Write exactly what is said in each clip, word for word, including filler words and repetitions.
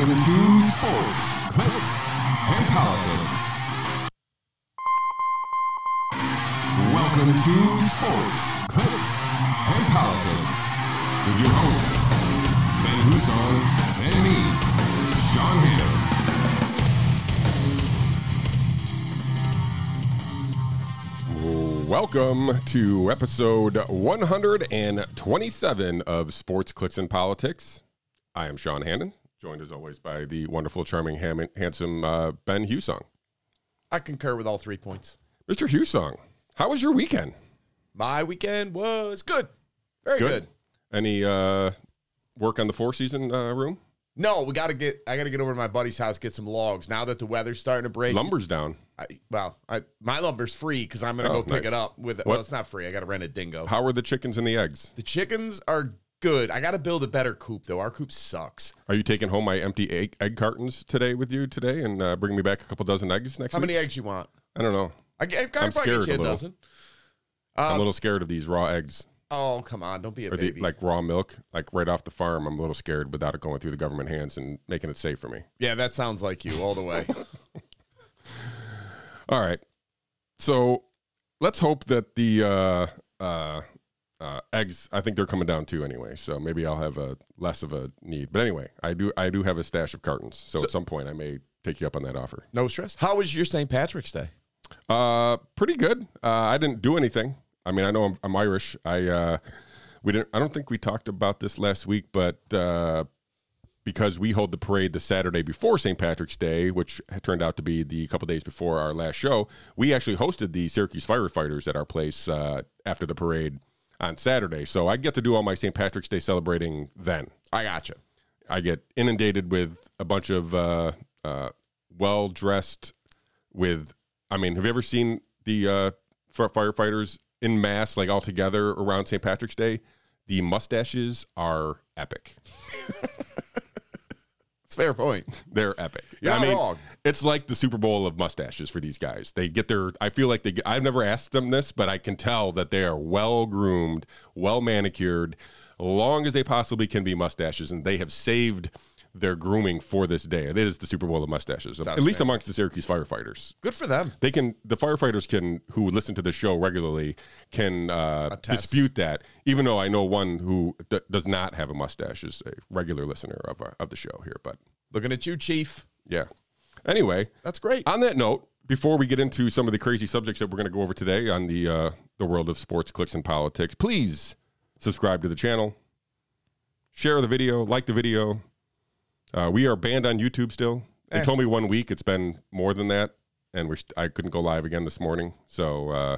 into sports, clips, and politics. Welcome to Sports, Clips, and Politics with your hosts, Ben Hussong and me, Sean Hannon. Welcome to episode one hundred twenty-seven of Sports, Clips, and Politics. I am Sean Hannon, joined as always by the wonderful, charming, ham- handsome uh, Ben Hussong. I concur with all three points. Mister Hussong, how was your weekend? My weekend was good. Very good. good. Any uh, work on the four-season uh, room? No, we gotta get. I got to get over to my buddy's house, get some logs. Now that the weather's starting to break. Lumber's down. I, well, I, my lumber's free because I'm going to oh, go nice. pick it up. With. What? Well, it's not free. I got to rent a dingo. How are the chickens and the eggs? The chickens are good. I got to build a better coop, though. Our coop sucks. Are you taking home my empty egg, egg cartons today with you today and uh, bring me back a couple dozen eggs next How week? How many eggs you want? I don't know. I, I I'm scared a, a little. Um, I'm a little scared of these raw eggs. Oh, come on. Don't be a or baby. The, like raw milk, like right off the farm. I'm a little scared without it going through the government hands and making it safe for me. Yeah, that sounds like you all the way. All right. So let's hope that the uh, uh, uh, eggs, I think they're coming down too anyway. So maybe I'll have a less of a need. But anyway, I do I do have a stash of cartons. So, so at some point I may take you up on that offer. No stress. How was your Saint Patrick's Day? Uh, pretty good. Uh, I didn't do anything. I mean, I know I'm, I'm Irish. I, uh, we didn't, I don't think we talked about this last week, but, uh, because we hold the parade the Saturday before Saint Patrick's Day, which turned out to be the couple days before our last show, we actually hosted the Syracuse firefighters at our place, uh, after the parade on Saturday. So I get to do all my Saint Patrick's Day celebrating then. I gotcha. I get inundated with a bunch of, uh, uh, well-dressed with, I mean, have you ever seen the uh, firefighters in mass, like all together around Saint Patrick's Day? The mustaches are epic. It's a fair point. They're epic. You're not I mean, wrong. It's like the Super Bowl of mustaches for these guys. They get their, I feel like they get, I've never asked them this, but I can tell that they are well-groomed, well-manicured, long as they possibly can be mustaches, and they have saved their grooming for this day. It is the Super Bowl of mustaches, at least amongst the Syracuse firefighters. Good for them. They can, the firefighters can, who listen to the show regularly, can uh, dispute that, even though I know one who d- does not have a mustache is a regular listener of our, of the show here. But looking at you, Chief. Yeah. Anyway. That's great. On that note, before we get into some of the crazy subjects that we're going to go over today on the uh, the world of sports, clicks, and politics, please subscribe to the channel, share the video, like the video. Uh, we are banned on YouTube still. They eh. told me one week. It's been more than that, and we're st- I couldn't go live again this morning, so uh,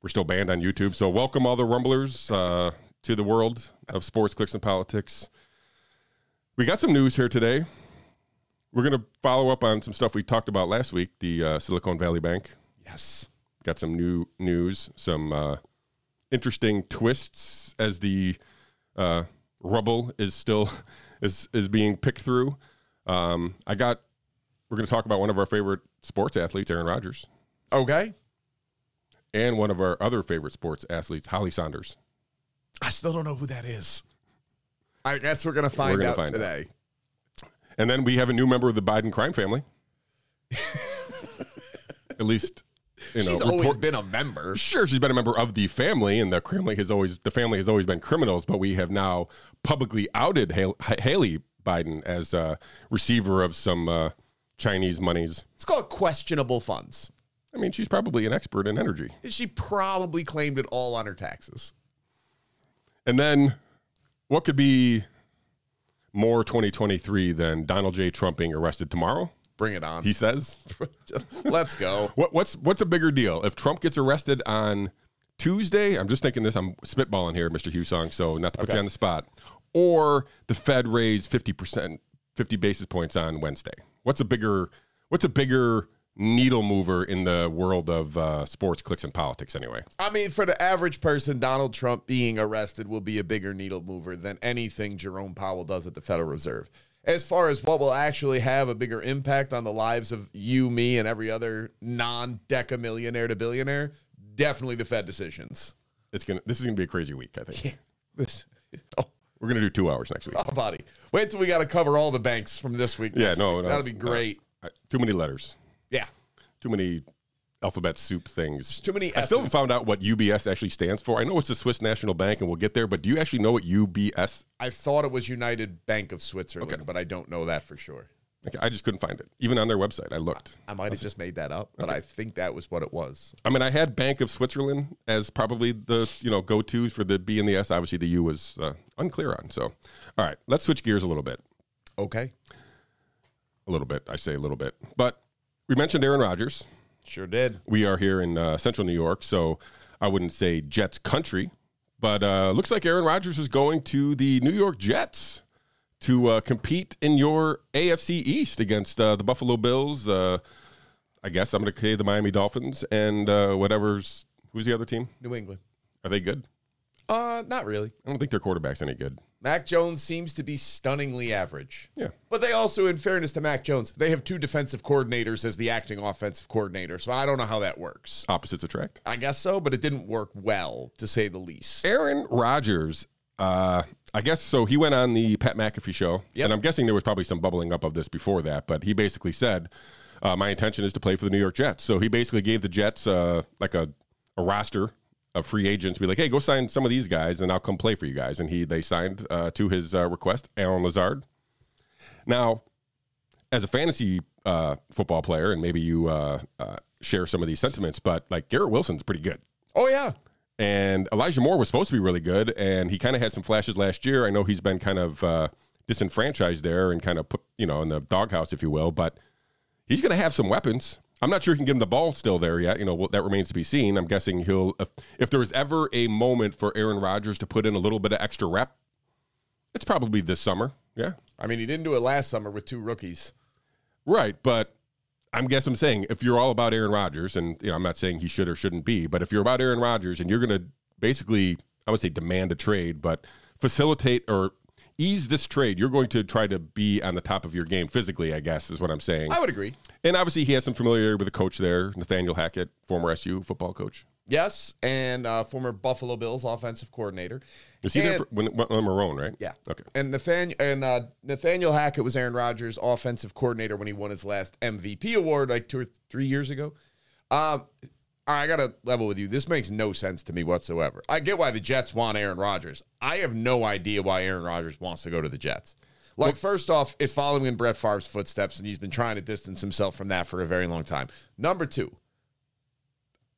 we're still banned on YouTube. So welcome all the rumblers uh, to the world of sports, clicks, and politics. We got some news here today. We're going to follow up on some stuff we talked about last week, the uh, Silicon Valley Bank. Yes. Got some new news, some uh, interesting twists as the uh, rubble is still... Is is being picked through. Um, I got. We're going to talk about one of our favorite sports athletes, Aaron Rodgers. Okay. And one of our other favorite sports athletes, Holly Sonders. I still don't know who that is. I guess we're going to find out today. Out. And then we have a new member of the Biden crime family. At least. You know, she's report- always been a member. Sure, she's been a member of the family, and the family has always the family has always been criminals. But we have now publicly outed Hale- Haley Biden as a receiver of some uh, Chinese monies. It's called questionable funds. I mean, she's probably an expert in energy. She probably claimed it all on her taxes. And then, what could be more twenty twenty-three than Donald J. Trump being arrested tomorrow? Bring it on. He says, let's go. What, what's what's a bigger deal? If Trump gets arrested on Tuesday, I'm just thinking this, I'm spitballing here, Mister Hussong, so not to put okay. you on the spot, or the Fed raised fifty percent, fifty basis points on Wednesday. What's a bigger, what's a bigger needle mover in the world of uh, sports, clicks, and politics anyway? I mean, for the average person, Donald Trump being arrested will be a bigger needle mover than anything Jerome Powell does at the Federal Reserve. As far as what will actually have a bigger impact on the lives of you, me, and every other non-deca millionaire to billionaire, definitely the Fed decisions. It's gonna. This is gonna be a crazy week, I think. Yeah, this, oh, We're going to do two hours next week. Oh, buddy. Wait till we got to cover all the banks from this week. Yeah, no, week. no. That'll be great. No. Too many letters. Yeah. Too many alphabet soup things. It's too many S's. I still haven't found out what U B S actually stands for. I know it's the Swiss National Bank, and we'll get there, but do you actually know what U B S? I thought it was United Bank of Switzerland, okay. But I don't know that for sure. Okay, I just couldn't find it. Even on their website, I looked. I, I might have just made that up, but okay. I think that was what it was. I mean, I had Bank of Switzerland as probably the you know go-tos for the B and the S. Obviously, the U was uh, unclear on. So, all right, let's switch gears a little bit. Okay. A little bit. I say a little bit. But we mentioned Aaron Rodgers. Sure did. We are here in uh, central New York, so I wouldn't say Jets country, but uh, looks like Aaron Rodgers is going to the New York Jets to uh, compete in your A F C East against uh, the Buffalo Bills, uh, I guess I'm going to say the Miami Dolphins, and uh, whatever's, who's the other team? New England. Are they good? Uh, not really. I don't think their quarterback's any good. Mac Jones seems to be stunningly average. Yeah. But they also, in fairness to Mac Jones, they have two defensive coordinators as the acting offensive coordinator, so I don't know how that works. Opposites attract. I guess so, but it didn't work well, to say the least. Aaron Rodgers, uh... I guess so. He went on the Pat McAfee show, yep. And I'm guessing there was probably some bubbling up of this before that, but he basically said, uh, my intention is to play for the New York Jets. So he basically gave the Jets uh, like a, a roster of free agents, be like, hey, go sign some of these guys, and I'll come play for you guys. And he they signed uh, to his uh, request, Allen Lazard. Now, as a fantasy uh, football player, and maybe you uh, uh, share some of these sentiments, but like Garrett Wilson's pretty good. Oh, yeah. And Elijah Moore was supposed to be really good, and he kind of had some flashes last year. I know he's been kind of uh, disenfranchised there and kind of put, you know, in the doghouse, if you will. But he's going to have some weapons. I'm not sure he can give him the ball still there yet. You know, well, that remains to be seen. I'm guessing he'll if, if there was ever a moment for Aaron Rodgers to put in a little bit of extra rep, it's probably this summer. Yeah. I mean, he didn't do it last summer with two rookies. Right, but I guess I'm saying if you're all about Aaron Rodgers, and you know, I'm not saying he should or shouldn't be, but if you're about Aaron Rodgers and you're going to basically, I would say demand a trade, but facilitate or ease this trade, you're going to try to be on the top of your game physically, I guess is what I'm saying. I would agree. And obviously he has some familiarity with the coach there, Nathaniel Hackett, former S U football coach. Yes, and uh, former Buffalo Bills offensive coordinator. Is he and, there for, when, when Marone, right? Yeah. Okay. And Nathaniel and uh, Nathaniel Hackett was Aaron Rodgers' offensive coordinator when he won his last M V P award like two or three years ago. Um, I got to level with you. This makes no sense to me whatsoever. I get why the Jets want Aaron Rodgers. I have no idea why Aaron Rodgers wants to go to the Jets. Like, well, first off, it's following in Brett Favre's footsteps, and he's been trying to distance himself from that for a very long time. Number two.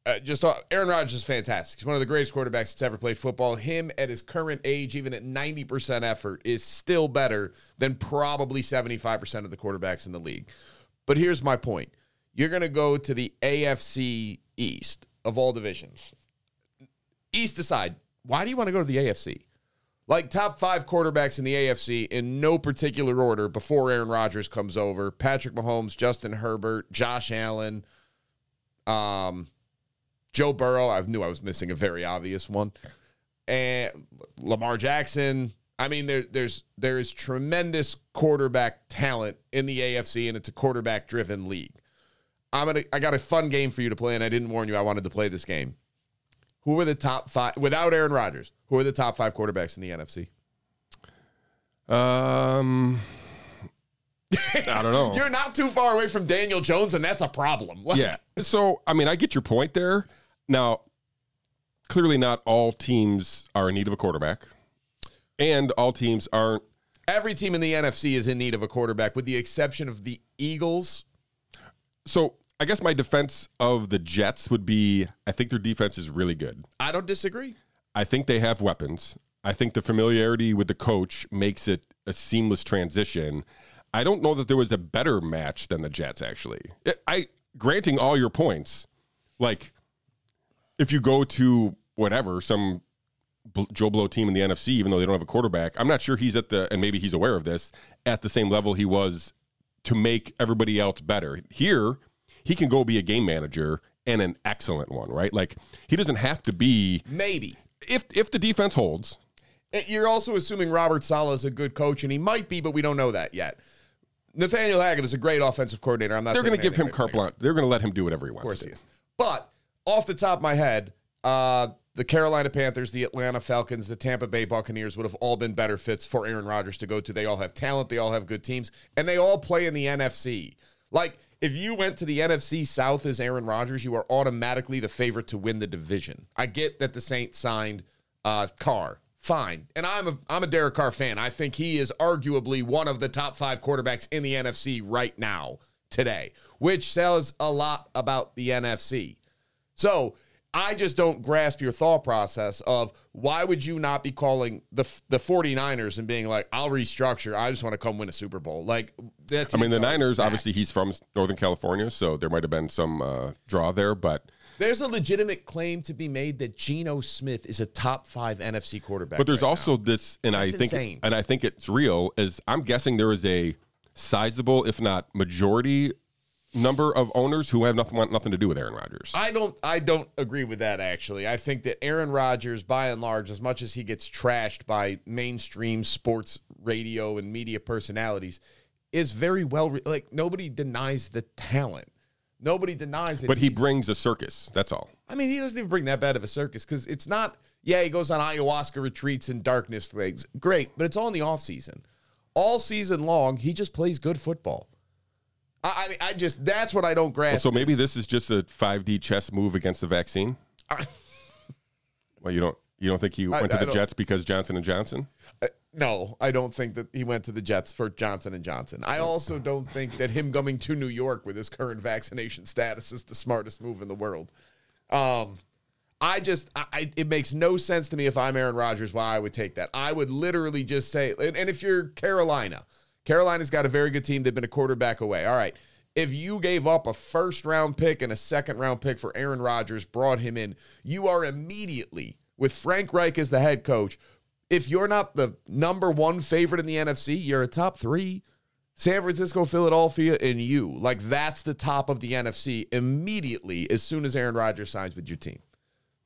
Uh, just uh, Aaron Rodgers is fantastic. He's one of the greatest quarterbacks that's ever played football. Him at his current age, even at ninety percent effort, is still better than probably seventy-five percent of the quarterbacks in the league. But here's my point. You're going to go to the A F C East of all divisions. East aside, why do you want to go to the A F C? Like, top five quarterbacks in the A F C in no particular order before Aaron Rodgers comes over. Patrick Mahomes, Justin Herbert, Josh Allen, um... Joe Burrow, I knew I was missing a very obvious one. And Lamar Jackson. I mean, there, there's, there is tremendous quarterback talent in the A F C, and it's a quarterback-driven league. I'm gonna, I got a fun game for you to play, and I didn't warn you I wanted to play this game. Who are the top five, without Aaron Rodgers, who are the top five quarterbacks in the N F C? Um... I don't know. You're not too far away from Daniel Jones, and that's a problem. Like, yeah. So, I mean, I get your point there. Now, clearly not all teams are in need of a quarterback, and all teams aren't. Every team in the N F C is in need of a quarterback, with the exception of the Eagles. So, I guess my defense of the Jets would be, I think their defense is really good. I don't disagree. I think they have weapons. I think the familiarity with the coach makes it a seamless transition. I don't know that there was a better match than the Jets, actually. It, I granting all your points, like, if you go to whatever, some B- Joe Blow team in the N F C, even though they don't have a quarterback, I'm not sure he's at the, and maybe he's aware of this, at the same level he was to make everybody else better. Here, he can go be a game manager and an excellent one, right? Like, he doesn't have to be. Maybe. If if the defense holds. You're also assuming Robert Saleh is a good coach, and he might be, but we don't know that yet. Nathaniel Hackett is a great offensive coordinator. I'm not. They're going to give him carte blanche. They're going to let him do whatever he wants. Of course he is. But off the top of my head, uh, the Carolina Panthers, the Atlanta Falcons, the Tampa Bay Buccaneers would have all been better fits for Aaron Rodgers to go to. They all have talent. They all have good teams. And they all play in the N F C. Like, if you went to the N F C South as Aaron Rodgers, you are automatically the favorite to win the division. I get that the Saints signed uh, Carr. Fine. And I'm a I'm a Derek Carr fan. I think he is arguably one of the top five quarterbacks in the N F C right now, today, which says a lot about the N F C. So I just don't grasp your thought process of why would you not be calling the the 49ers and being like, I'll restructure. I just want to come win a Super Bowl. Like, that's I mean, the Niners, stack. Obviously he's from Northern California, so there might have been some uh, draw there, but there's a legitimate claim to be made that Geno Smith is a top five N F C quarterback. But there's right also now. This, and That's I think, insane. and I think it's real. Is I'm guessing there is a sizable, if not majority, number of owners who have nothing want nothing to do with Aaron Rodgers. I don't, I don't agree with that. Actually, I think that Aaron Rodgers, by and large, as much as he gets trashed by mainstream sports radio and media personalities, is very well. Re- like nobody denies the talent. Nobody denies it. But he brings a circus. That's all. I mean, he doesn't even bring that bad of a circus because it's not, yeah, he goes on ayahuasca retreats and darkness legs. Great, but it's all in the offseason. All season long, he just plays good football. I, I mean, I just, that's what I don't grasp. Well, so maybe this. this is just a five D chess move against the vaccine? I, well, you don't you don't think he went I, to I the don't. Jets because Johnson and Johnson? Uh, No, I don't think that he went to the Jets for Johnson and Johnson. I also don't think that him coming to New York with his current vaccination status is the smartest move in the world. Um, I just, I, it makes no sense to me if I'm Aaron Rodgers why I would take that. I would literally just say, and, and if you're Carolina, Carolina's got a very good team. They've been a quarterback away. All right. If you gave up a first-round pick and a second-round pick for Aaron Rodgers, brought him in, you are immediately, with Frank Reich as the head coach, if you're not the number one favorite in the N F C, you're a top three. San Francisco, Philadelphia, and you. Like, that's the top of the N F C immediately as soon as Aaron Rodgers signs with your team.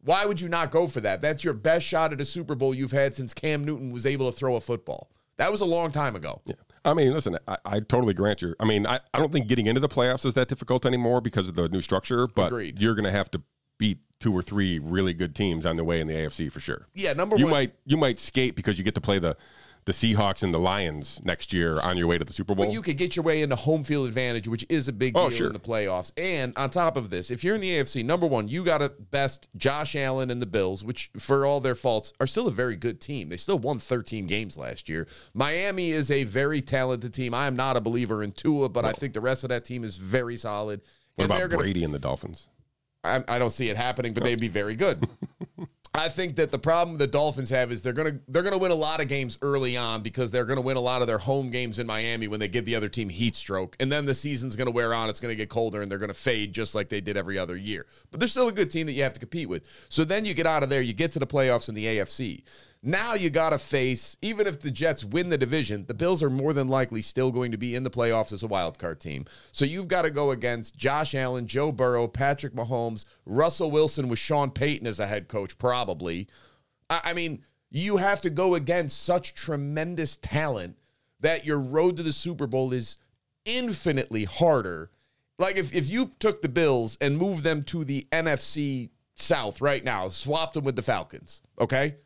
Why would you not go for that? That's your best shot at a Super Bowl you've had since Cam Newton was able to throw a football. That was a long time ago. Yeah. I mean, listen, I, I totally grant you. I mean, I, I don't think getting into the playoffs is that difficult anymore because of the new structure, but Agreed. You're going to have to beat two or three really good teams on their way in the A F C for sure. Yeah, number you one. You might you might skate because you get to play the, the Seahawks and the Lions next year on your way to the Super Bowl. But you could get your way into home field advantage, which is a big deal oh, sure. in the playoffs. And on top of this, if you're in the A F C, number one, you got to best Josh Allen and the Bills, which for all their faults are still a very good team. They still won thirteen games last year. Miami is a very talented team. I am not a believer in Tua, but no. I think the rest of that team is very solid. What and about gonna, Brady and the Dolphins? I don't see it happening, but they'd be very good. I think that the problem the Dolphins have is they're gonna they're gonna win a lot of games early on because they're gonna win a lot of their home games in Miami when they give the other team heat stroke, and then the season's gonna wear on. It's gonna get colder, and they're gonna fade just like they did every other year. But they're still a good team that you have to compete with. So then you get out of there, you get to the playoffs in the A F C. Now you gotta face, even if the Jets win the division, the Bills are more than likely still going to be in the playoffs as a wild card team. So you've got to go against Josh Allen, Joe Burrow, Patrick Mahomes, Russell Wilson with Sean Payton as a head coach, probably. I, I mean, you have to go against such tremendous talent that your road to the Super Bowl is infinitely harder. Like if, if you took the Bills and moved them to the N F C South right now, swapped them with the Falcons, okay?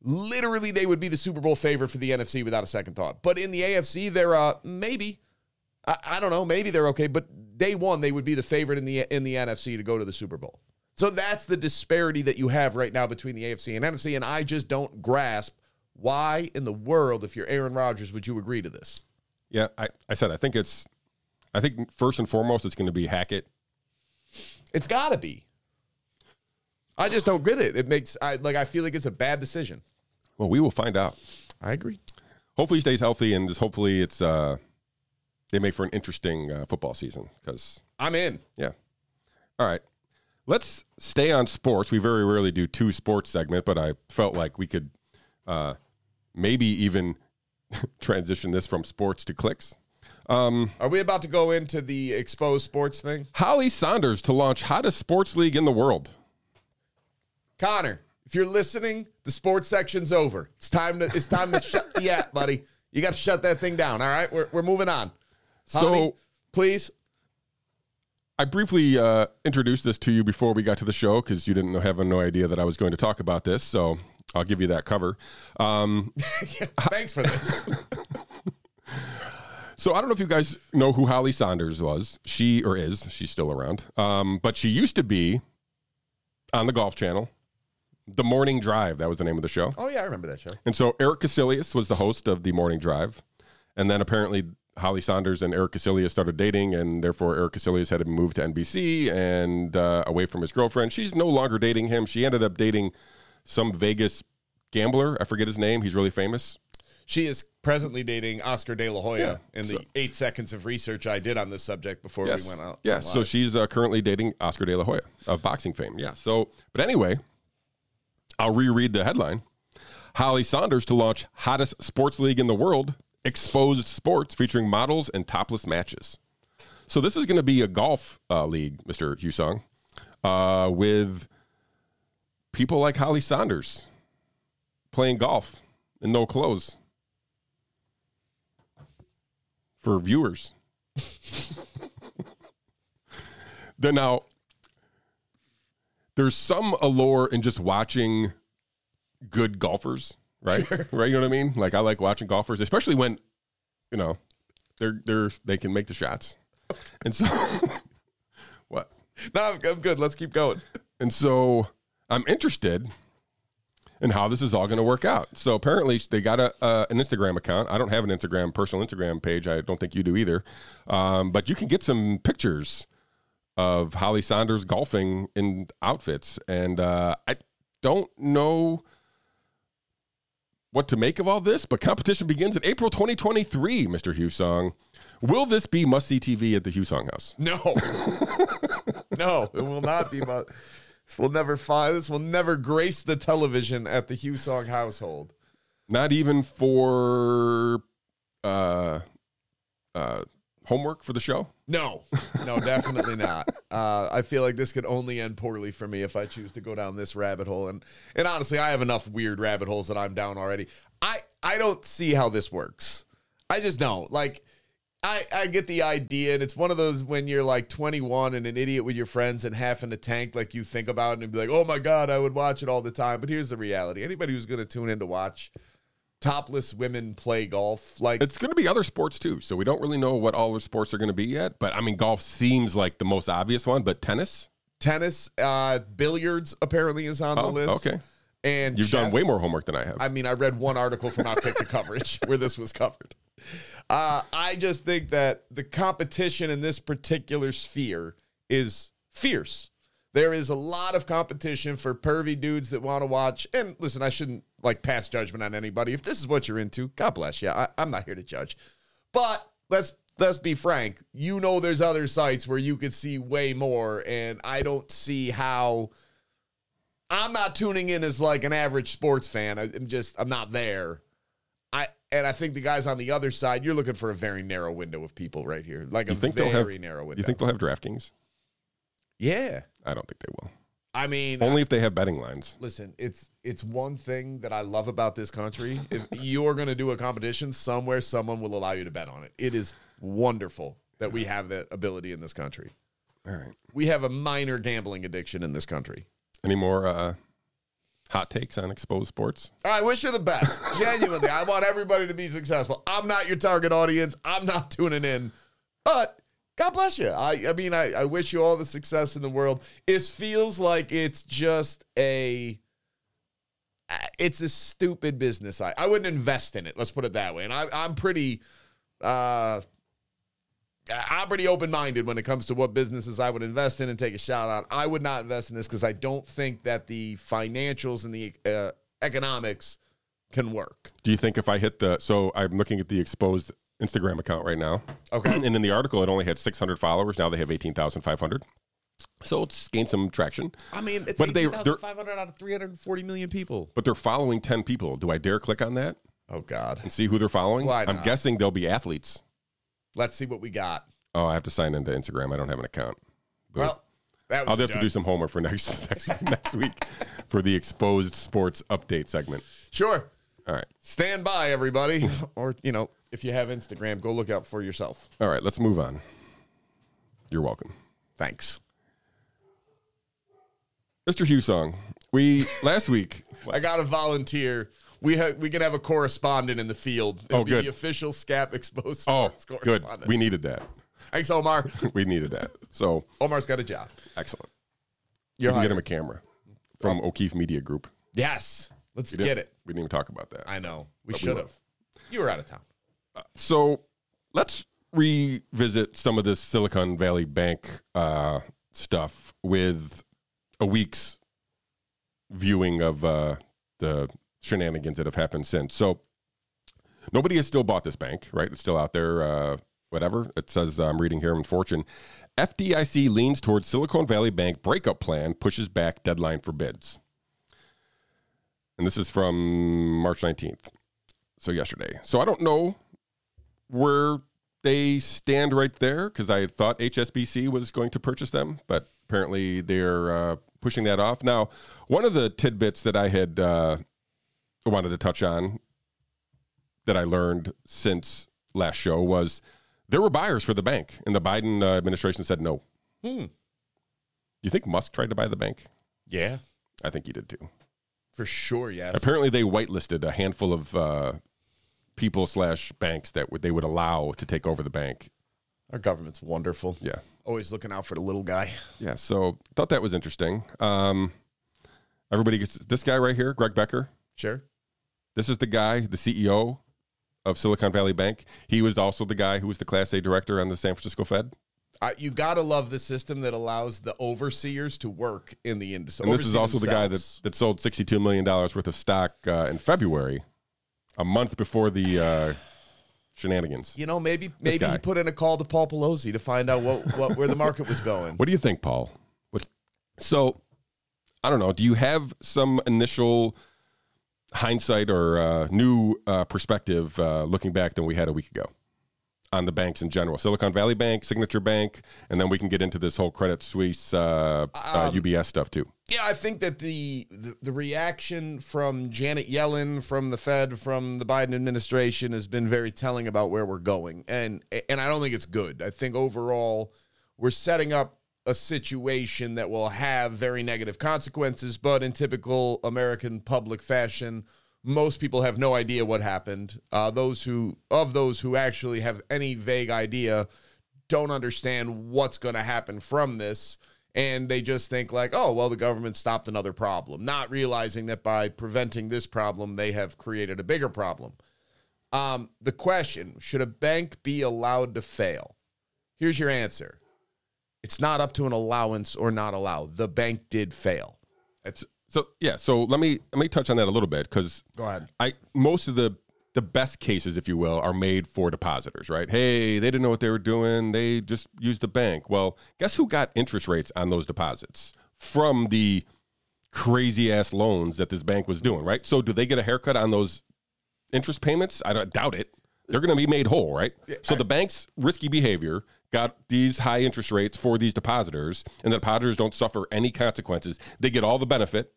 Literally, they would be the Super Bowl favorite for the N F C without a second thought. But in the A F C, they're uh, maybe, I, I don't know, maybe they're okay. But day one, they would be the favorite in the in the N F C to go to the Super Bowl. So that's the disparity that you have right now between the A F C and N F C. And I just don't grasp why in the world, if you're Aaron Rodgers, would you agree to this? Yeah, I, I said I think it's, I think first and foremost, it's going to be Hackett. It's got to be. I just don't get it. It makes, I like, I feel like it's a bad decision. Well, we will find out. I agree. Hopefully he stays healthy, and just hopefully it's, uh, they make for an interesting uh, football season. Because I'm in. Yeah. All right. Let's stay on sports. We very rarely do two sports segment, but I felt like we could uh, maybe even transition this from sports to clicks. Um, Are we about to go into the exposed sports thing? Holly Sonders to launch hottest sports league in the world. Connor, if you're listening, the sports section's over. It's time to it's time to shut the app, buddy. You got to shut that thing down. All right, we're we're moving on. Tommy, so please, I briefly uh, introduced this to you before we got to the show because you didn't have no idea that I was going to talk about this, so I'll give you that cover. Um, yeah, thanks for this. So I don't know if you guys know who Holly Sonders was. She, or is, she's still around. Um, but she used to be on the Golf Channel. The Morning Drive, that was the name of the show. Oh, yeah, I remember that show. And so Eric Kuselias was the host of The Morning Drive. And then apparently Holly Sonders and Eric Kuselias started dating, and therefore Eric Kuselias had to move to N B C and uh, away from his girlfriend. She's no longer dating him. She ended up dating some Vegas gambler. I forget his name. He's really famous. She is presently dating Oscar De La Hoya yeah, in so. the eight seconds of research I did on this subject before yes. we went out. Yeah, so she's uh, currently dating Oscar De La Hoya of boxing fame. Yeah, so, but anyway, I'll reread the headline. Holly Sonders to launch hottest sports league in the world. Exposed sports featuring models and topless matches. So this is going to be a golf uh, league, Mister Hussong, uh, with people like Holly Sonders playing golf in no clothes for viewers. Then now, there's some allure in just watching good golfers. Right, sure. Right. You know what I mean? Like I like watching golfers, especially when, you know, they're they're they can make the shots. And so, what? No, I'm, I'm good. Let's keep going. And so I'm interested in how this is all going to work out. So apparently they got a uh, an Instagram account. I don't have an Instagram personal Instagram page. I don't think you do either. Um, but you can get some pictures of Holly Sonders golfing in outfits, and uh, I don't know what to make of all this, but competition begins in April twenty twenty-three, Mister Hussong. Will this be must-see T V at the Hussong house? No. No, it will not be must. This will never find. This will never grace the television at the Hussong household. Not even for uh, uh, homework for the show? No. No, definitely not. Uh, I feel like this could only end poorly for me if I choose to go down this rabbit hole. And and honestly, I have enough weird rabbit holes that I'm down already. I, I don't see how this works. I just don't. Like, I, I get the idea. And it's one of those when you're like twenty-one and an idiot with your friends and half in the tank, like you think about it and be like, oh my God, I would watch it all the time. But here's the reality. Anybody who's going to tune in to watch topless women play golf, like it's going to be other sports too, so we don't really know what all the sports are going to be yet, but I mean golf seems like the most obvious one. But tennis tennis uh billiards apparently is on oh, the list. Okay. And you've chess. Done way more homework than I have. I mean, I read one article from Outkick the coverage where this was covered. uh I just think that the competition in this particular sphere is fierce. There is a lot of competition for pervy dudes that want to watch. And listen, I shouldn't like pass judgment on anybody. If this is what you're into, God bless you. I, I'm not here to judge. But let's let's be frank. You know, there's other sites where you could see way more. And I don't see how. I'm not tuning in as like an average sports fan. I, I'm just I'm not there. I and I think the guys on the other side, you're looking for a very narrow window of people right here. Like you a think very they'll have, narrow window. You think they'll have DraftKings? Yeah. I don't think they will. I mean, only I, if they have betting lines. Listen, it's it's one thing that I love about this country. If you're going to do a competition somewhere, someone will allow you to bet on it. It is wonderful that we have that ability in this country. All right. We have a minor gambling addiction in this country. Any more uh, hot takes on exposed sports? I wish you the best. Genuinely, I want everybody to be successful. I'm not your target audience. I'm not tuning in. But God bless you. I, I mean, I, I wish you all the success in the world. It feels like it's just a, it's a stupid business. I, I wouldn't invest in it. Let's put it that way. And I, I'm pretty, uh, I'm pretty open-minded when it comes to what businesses I would invest in and take a shot on. I would not invest in this because I don't think that the financials and the uh, economics can work. Do you think if I hit the, so I'm looking at the exposed Instagram account right now. Okay. And in the article, it only had six hundred followers. Now they have eighteen thousand five hundred. So it's gained some traction. I mean, it's eighteen thousand five hundred out of three hundred forty million people. But they're following ten people. Do I dare click on that? Oh, God. And see who they're following? Why not? I'm guessing they'll be athletes. Let's see what we got. Oh, I have to sign into Instagram. I don't have an account. But well, that was I'll have to do some homework for next next, next week for the exposed sports update segment. Sure. All right. Stand by, everybody. Or, you know, if you have Instagram, go look out for yourself. All right, let's move on. You're welcome. Thanks. Mister Hussong, we last week. I got to volunteer. We ha- we can have a correspondent in the field. It'll oh, be good. The official SCAP Exposed Sports oh, correspondent. Good. We needed that. Thanks, Omar. We needed that. So Omar's got a job. Excellent. You're you can hired. Get him a camera from oh. O'Keefe Media Group. Yes. Let's get it. We didn't even talk about that. I know. We should have. We you were out of town. Uh, so let's revisit some of this Silicon Valley Bank uh, stuff with a week's viewing of uh, the shenanigans that have happened since. So nobody has still bought this bank, right? It's still out there, uh, whatever. It says, I'm reading here in Fortune, F D I C leans towards Silicon Valley Bank breakup plan, pushes back deadline for bids. And this is from March nineteenth. So yesterday. So I don't know where they stand right there, because I thought H S B C was going to purchase them, but apparently they're uh, pushing that off. Now, one of the tidbits that I had uh, wanted to touch on that I learned since last show was there were buyers for the bank, and the Biden uh, administration said no. Hmm. You think Musk tried to buy the bank? Yeah. I think he did too. For sure, yes. Apparently, they whitelisted a handful of uh, people slash banks that w- they would allow to take over the bank. Our government's wonderful. Yeah. Always looking out for the little guy. Yeah, so thought that was interesting. Um, everybody gets this guy right here, Greg Becker. Sure. This is the guy, the C E O of Silicon Valley Bank. He was also the guy who was the Class A director on the San Francisco Fed. Uh, you got to love the system that allows the overseers to work in the industry. And this is also themselves. The guy that, that sold sixty-two million dollars worth of stock uh, in February, a month before the uh, shenanigans. You know, maybe maybe he put in a call to Paul Pelosi to find out what, what where the market was going. What do you think, Paul? What, so, I don't know. Do you have some initial hindsight or uh, new uh, perspective uh, looking back than we had a week ago? On the banks in general, Silicon Valley Bank, Signature Bank, and then we can get into this whole Credit Suisse, uh, um, uh, U B S stuff too. Yeah, I think that the, the the reaction from Janet Yellen, from the Fed, from the Biden administration has been very telling about where we're going, and and I don't think it's good. I think overall we're setting up a situation that will have very negative consequences, but in typical American public fashion, most people have no idea what happened. Uh, those who of those who actually have any vague idea don't understand what's going to happen from this, and they just think like, oh, well, the government stopped another problem, not realizing that by preventing this problem, they have created a bigger problem. Um, the question, should a bank be allowed to fail? Here's your answer. It's not up to an allowance or not allowed. The bank did fail. It's So, yeah, so let me let me touch on that a little bit because I most of the, the best cases, if you will, are made for depositors, right? Hey, they didn't know what they were doing. They just used the bank. Well, guess who got interest rates on those deposits from the crazy-ass loans that this bank was doing, right? So do they get a haircut on those interest payments? I don't, doubt it. They're going to be made whole, right? So the bank's risky behavior got these high interest rates for these depositors, and the depositors don't suffer any consequences. They get all the benefit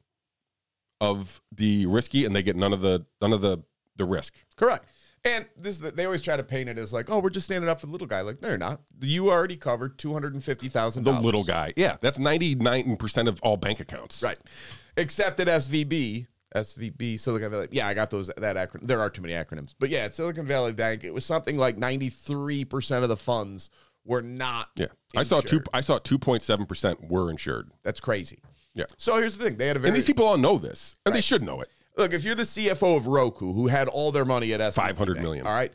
of the risky, and they get none of the none of the the risk. Correct. And this they always try to paint it as like, oh, we're just standing up for the little guy. Like, no, you're not. You already covered two hundred fifty thousand dollars. The little guy. Yeah, that's ninety-nine percent of all bank accounts. Right. Except at S V B. S V B, Silicon Valley. Yeah, I got those that acronym. There are too many acronyms. But yeah, at Silicon Valley Bank, it was something like ninety-three percent of the funds were not yeah. insured. I saw two I saw two point seven percent were insured. That's crazy. Yeah. So here's the thing. They had a very... And these people all know this. And right. They should know it. Look, if you're the C F O of Roku, who had all their money at S and P five hundred million. All right.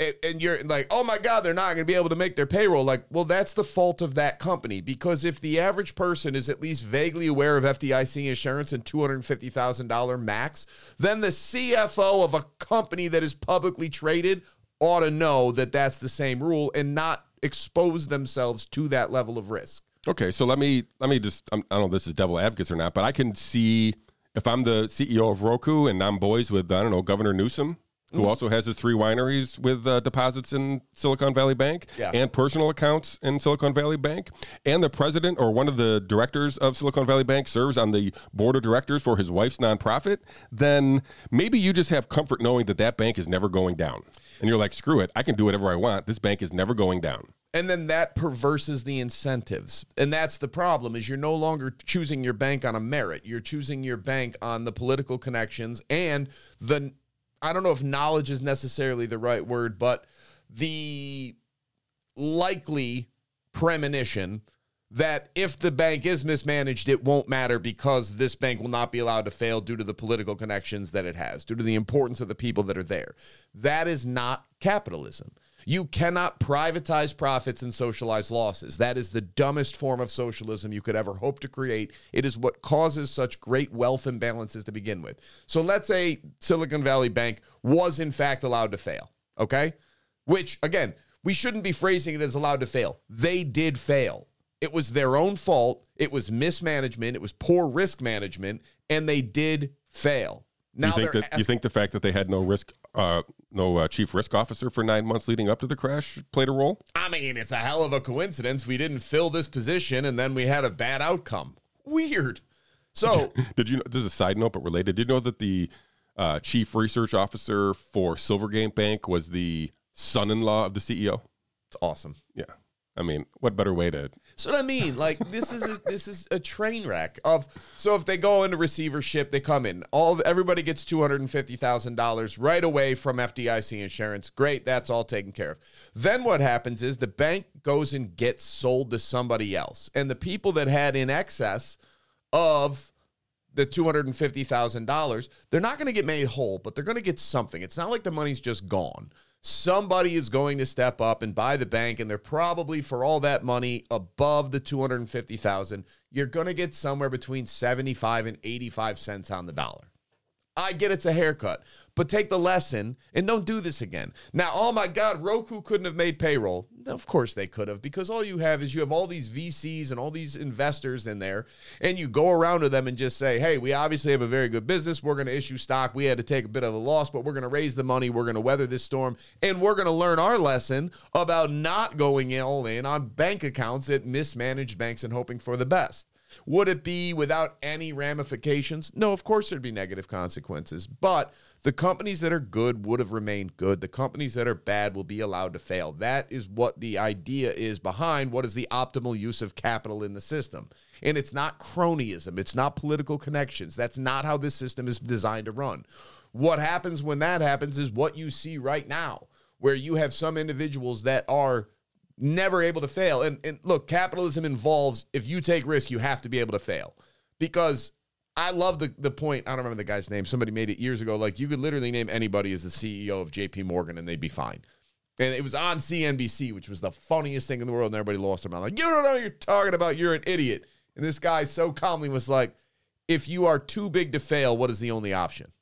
And, and you're like, oh, my God, they're not going to be able to make their payroll. Like, well, that's the fault of that company. Because if the average person is at least vaguely aware of F D I C insurance and two hundred fifty thousand dollars max, then the C F O of a company that is publicly traded ought to know that that's the same rule and not expose themselves to that level of risk. Okay, so let me let me just, I don't know if this is devil advocates or not, but I can see if I'm the C E O of Roku and I'm boys with, I don't know, Governor Newsom, who mm-hmm. also has his three wineries with uh, deposits in Silicon Valley Bank yeah. and personal accounts in Silicon Valley Bank, and the president or one of the directors of Silicon Valley Bank serves on the board of directors for his wife's nonprofit, then maybe you just have comfort knowing that that bank is never going down. And you're like, screw it, I can do whatever I want. This bank is never going down. And then that perverses the incentives. And that's the problem, is you're no longer choosing your bank on a merit. You're choosing your bank on the political connections and the, I don't know if knowledge is necessarily the right word, but the likely premonition that if the bank is mismanaged, it won't matter because this bank will not be allowed to fail due to the political connections that it has, due to the importance of the people that are there. That is not capitalism. You cannot privatize profits and socialize losses. That is the dumbest form of socialism you could ever hope to create. It is what causes such great wealth imbalances to begin with. So let's say Silicon Valley Bank was in fact allowed to fail, okay? Which, again, we shouldn't be phrasing it as allowed to fail. They did fail. It was their own fault. It was mismanagement. It was poor risk management, and they did fail. Now you think, that, asking, you think the fact that they had no risk, uh, no uh, chief risk officer for nine months leading up to the crash played a role? I mean, it's a hell of a coincidence. We didn't fill this position, and then we had a bad outcome. Weird. So did you? This is a side note, but related. Did you know that the uh, chief research officer for Silvergate Bank was the son-in-law of the C E O? It's awesome. Yeah. I mean, what better way to... That's what I mean. Like, this is a, this is a train wreck of... So if they go into receivership, they come in. All everybody gets two hundred fifty thousand dollars right away from F D I C insurance. Great, that's all taken care of. Then what happens is the bank goes and gets sold to somebody else. And the people that had in excess of the two hundred fifty thousand dollars, they're not going to get made whole, but they're going to get something. It's not like the money's just gone. Somebody is going to step up and buy the bank, and they're probably, for all that money, above the two hundred fifty thousand dollars. You're going to get somewhere between seventy-five and eighty-five cents on the dollar. I get it's a haircut, but take the lesson and don't do this again. Now, oh my God, Roku couldn't have made payroll. Of course they could have, because all you have is you have all these V Cs and all these investors in there, and you go around to them and just say, hey, we obviously have a very good business. We're going to issue stock. We had to take a bit of a loss, but we're going to raise the money. We're going to weather this storm, and we're going to learn our lesson about not going all in on bank accounts at mismanaged banks and hoping for the best. Would it be without any ramifications? No, of course there'd be negative consequences, but the companies that are good would have remained good. The companies that are bad will be allowed to fail. That is what the idea is behind what is the optimal use of capital in the system. And it's not cronyism. It's not political connections. That's not how this system is designed to run. What happens when that happens is what you see right now, where you have some individuals that are never able to fail. And, and look, capitalism involves, if you take risk, you have to be able to fail. Because I love the, the point, I don't remember the guy's name, somebody made it years ago, like you could literally name anybody as the C E O of J P Morgan and they'd be fine. And it was on C N B C, which was the funniest thing in the world, and everybody lost their mind. Like, you don't know what you're talking about, you're an idiot. And this guy so calmly was like, if you are too big to fail, what is the only option?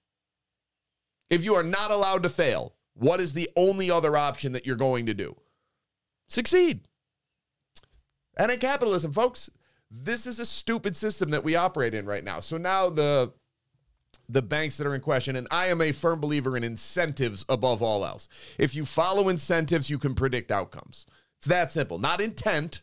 If you are not allowed to fail, what is the only other option that you're going to do? Succeed. And in capitalism, folks, this is a stupid system that we operate in right now. So now the the banks that are in question, and I am a firm believer in incentives above all else. If you follow incentives, you can predict outcomes. It's that simple. Not intent,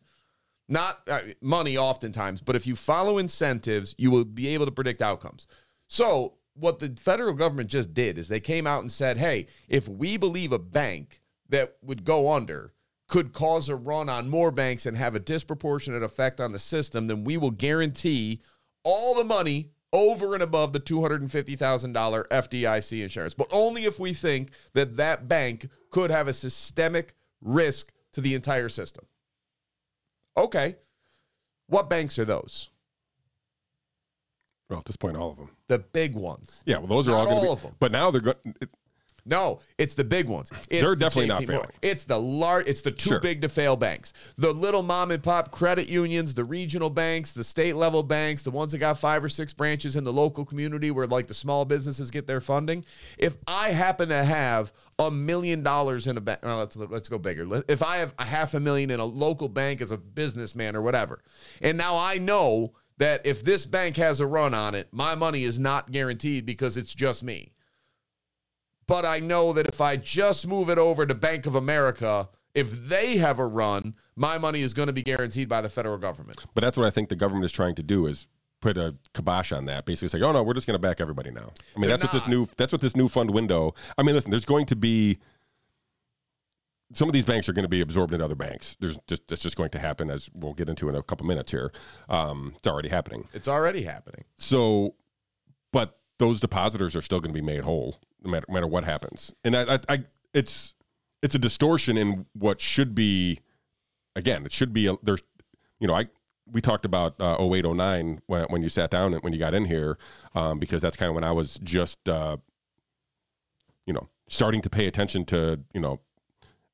not uh, money oftentimes, but if you follow incentives, you will be able to predict outcomes. So what the federal government just did is they came out and said, hey, if we believe a bank that would go under could cause a run on more banks and have a disproportionate effect on the system, then we will guarantee all the money over and above the two hundred fifty thousand dollars F D I C insurance, but only if we think that that bank could have a systemic risk to the entire system. Okay, what banks are those? Well, at this point, all of them. The big ones. Yeah, well, those it's are all going to be. Of them. But now they're going to... No, it's the big ones. It's They're definitely not failing. It's the large, it's the too sure. big to fail banks. The little mom and pop credit unions, the regional banks, the state level banks, the ones that got five or six branches in the local community where like the small businesses get their funding. If I happen to have a million dollars in a bank, well, let's, let's go bigger. If I have a half a million in a local bank as a businessman or whatever, and now I know that if this bank has a run on it, my money is not guaranteed because it's just me. But I know that if I just move it over to Bank of America, if they have a run, my money is going to be guaranteed by the federal government. But that's what I think the government is trying to do is put a kibosh on that. Basically say, oh, no, we're just going to back everybody now. I mean, They're that's not. what this new that's what this new fund window. I mean, listen, there's going to be some of these banks are going to be absorbed in other banks. There's just that's just going to happen, as we'll get into in a couple minutes here. Um, it's already happening. It's already happening. So, but those depositors are still going to be made whole no matter, no matter what happens. And I, I, I, it's it's a distortion in what should be. Again, it should be a, there's, you know, I we talked about uh, oh eight oh nine when when you sat down and when you got in here, um, because that's kind of when I was just, uh, you know, starting to pay attention to, you know,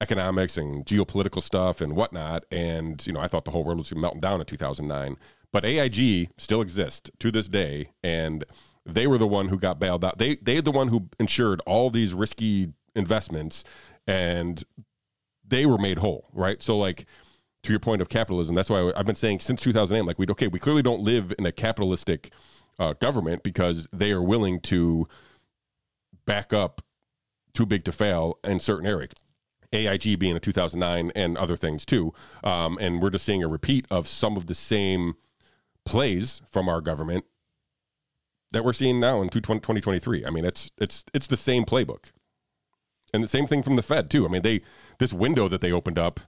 economics and geopolitical stuff and whatnot. And, you know, I thought the whole world was melting down in two thousand nine, but A I G still exists to this day. And they were the one who got bailed out. They, they're the one who insured all these risky investments, and they were made whole. Right. So like to your point of capitalism, that's why I've been saying since two thousand eight, like we, okay, we clearly don't live in a capitalistic uh, government, because they are willing to back up too big to fail in certain areas. A I G being a two thousand nine and other things too. Um, and we're just seeing a repeat of some of the same plays from our government that we're seeing now in twenty twenty-three. I mean, it's, it's, it's the same playbook, and the same thing from the Fed too. I mean, they, this window that they opened up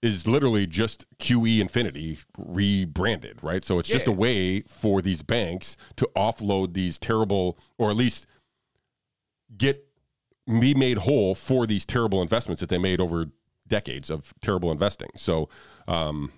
is literally just Q E Infinity rebranded, right? So it's yeah. just a way for these banks to offload these terrible, or at least get, be made whole for these terrible investments that they made over decades of terrible investing. So, um,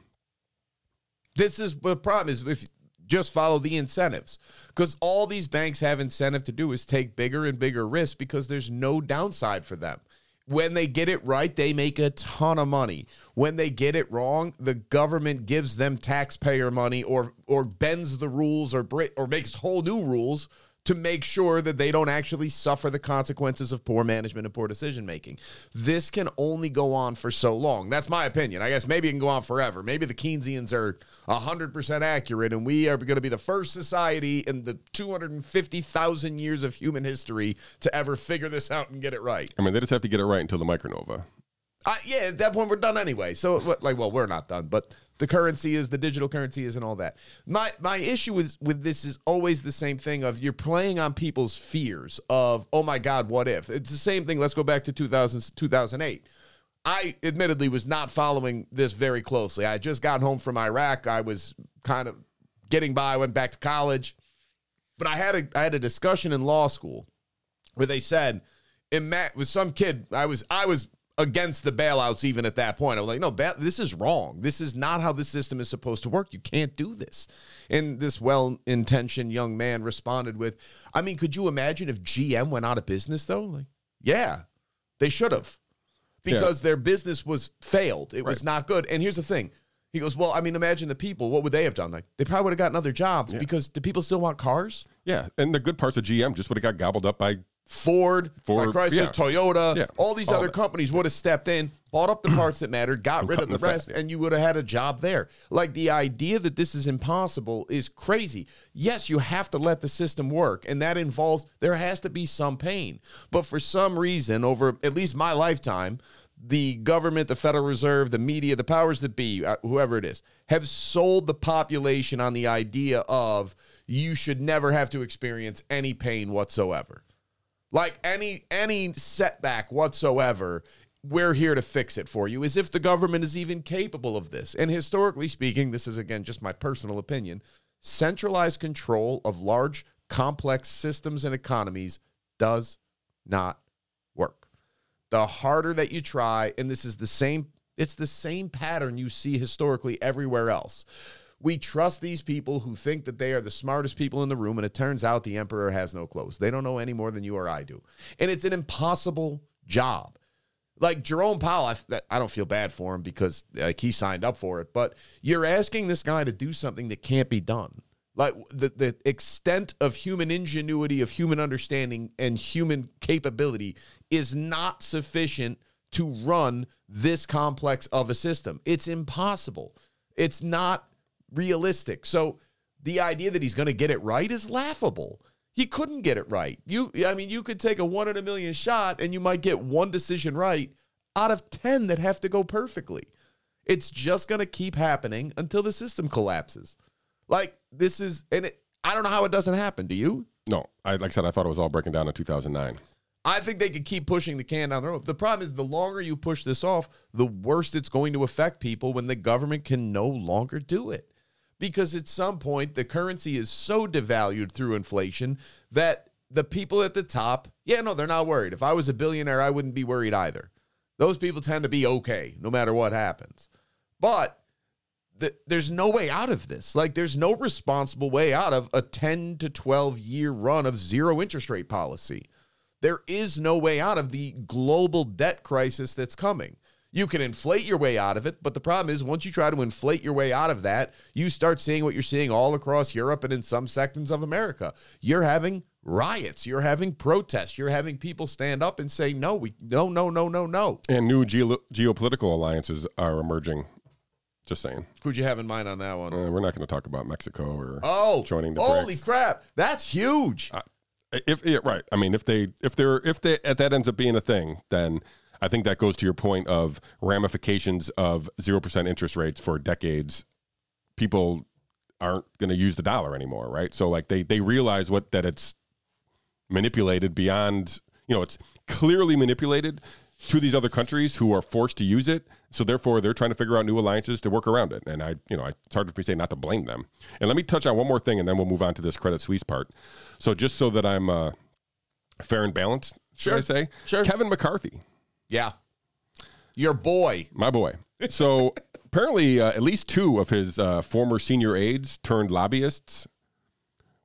this is the problem, is if you just follow the incentives, because all these banks have incentive to do is take bigger and bigger risks, because there's no downside for them. When they get it right, they make a ton of money. When they get it wrong, the government gives them taxpayer money, or, or bends the rules, or or makes whole new rules to make sure that they don't actually suffer the consequences of poor management and poor decision-making. This can only go on for so long. That's my opinion. I guess maybe it can go on forever. Maybe the Keynesians are one hundred percent accurate, and we are going to be the first society in the two hundred fifty thousand years of human history to ever figure this out and get it right. I mean, they just have to get it right until the micronova. Uh, yeah, at that point, we're done anyway. So, like, well, we're not done, but the currency is, the digital currency is, and all that. My my issue with, with this is always the same thing of you're playing on people's fears of, oh, my God, what if? It's the same thing. Let's go back to two thousand, two thousand eight. I admittedly was not following this very closely. I had just gotten home from Iraq. I was kind of getting by. I went back to college. But I had a I had a discussion in law school where they said, and Matt was some kid, I was I was – against the bailouts even at that point. I was like, no, ba- this is wrong. This is not how this system is supposed to work. You can't do this. And this well-intentioned young man responded with, I mean, could you imagine if G M went out of business, though? Like, yeah, they should have, because yeah. their business was failed. It right. was not good. And here's the thing. He goes, well, I mean, imagine the people. What would they have done? Like, they probably would have gotten other jobs yeah. because do people still want cars? Yeah, and the good parts of G M just would have got gobbled up by Ford, Ford Chrysler, yeah. Toyota, yeah. all these all other that. companies would have stepped in, bought up the parts that mattered, got and rid of the, the rest, fat, yeah. and you would have had a job there. Like, the idea that this is impossible is crazy. Yes, you have to let the system work, and that involves, there has to be some pain. But for some reason, over at least my lifetime, the government, the Federal Reserve, the media, the powers that be, whoever it is, have sold the population on the idea of you should never have to experience any pain whatsoever. Like any any setback whatsoever, we're here to fix it for you, as if the government is even capable of this. And historically speaking, this is, again, just my personal opinion, centralized control of large, complex systems and economies does not work. The harder that you try, and this is the same, it's the same pattern you see historically everywhere else. We trust these people who think that they are the smartest people in the room, and it turns out the emperor has no clothes. They don't know any more than you or I do. And it's an impossible job. Like Jerome Powell, I, I don't feel bad for him because like, he signed up for it, but you're asking this guy to do something that can't be done. Like the, the extent of human ingenuity, of human understanding, and human capability is not sufficient to run this complex of a system. It's impossible. It's not realistic. So the idea that he's going to get it right is laughable. He couldn't get it right. You, I mean, you could take a one in a million shot and you might get one decision right out of ten that have to go perfectly. It's just going to keep happening until the system collapses. Like this is, and it, I don't know how it doesn't happen. Do you? No, I, like I said, I thought it was all breaking down in two thousand nine. I think they could keep pushing the can down the road. The problem is the longer you push this off, the worse it's going to affect people when the government can no longer do it. Because at some point, the currency is so devalued through inflation that the people at the top, yeah, no, they're not worried. If I was a billionaire, I wouldn't be worried either. Those people tend to be okay no matter what happens. But the, there's no way out of this. Like, there's no responsible way out of a ten to twelve year run of zero interest rate policy. There is no way out of the global debt crisis that's coming. You can inflate your way out of it, but the problem is once you try to inflate your way out of that, you start seeing what you're seeing all across Europe and in some sections of America. You're having riots. You're having protests. You're having people stand up and say, no, we, no, no, no, no, no. And new geo- geopolitical alliances are emerging. Just saying. Who'd you have in mind on that one? Uh, we're not going to talk about Mexico or oh, joining the holy BRICS. Crap. That's huge. Uh, If yeah, right, I mean, if they, if they're, if they, if that ends up being a thing, then I think that goes to your point of ramifications of zero percent interest rates for decades. People aren't going to use the dollar anymore, right? So like they they realize what that it's manipulated beyond. You know, it's clearly manipulated to these other countries who are forced to use it. So therefore, they're trying to figure out new alliances to work around it. And I, you know, I, it's hard for me to say not to blame them. And let me touch on one more thing, and then we'll move on to this Credit Suisse part. So just so that I'm uh, fair and balanced, should sure. I say? Sure. Kevin McCarthy. Yeah. Your boy. My boy. So apparently uh, at least two of his uh, former senior aides turned lobbyists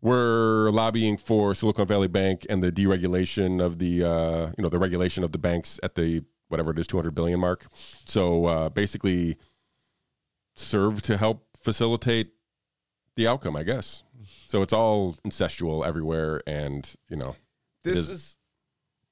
were lobbying for Silicon Valley Bank and the deregulation of the, uh, you know, the regulation of the banks at the, whatever it is, two hundred billion mark. So uh, basically serve to help facilitate the outcome, I guess. So it's all incestual everywhere. And, you know, this is, is,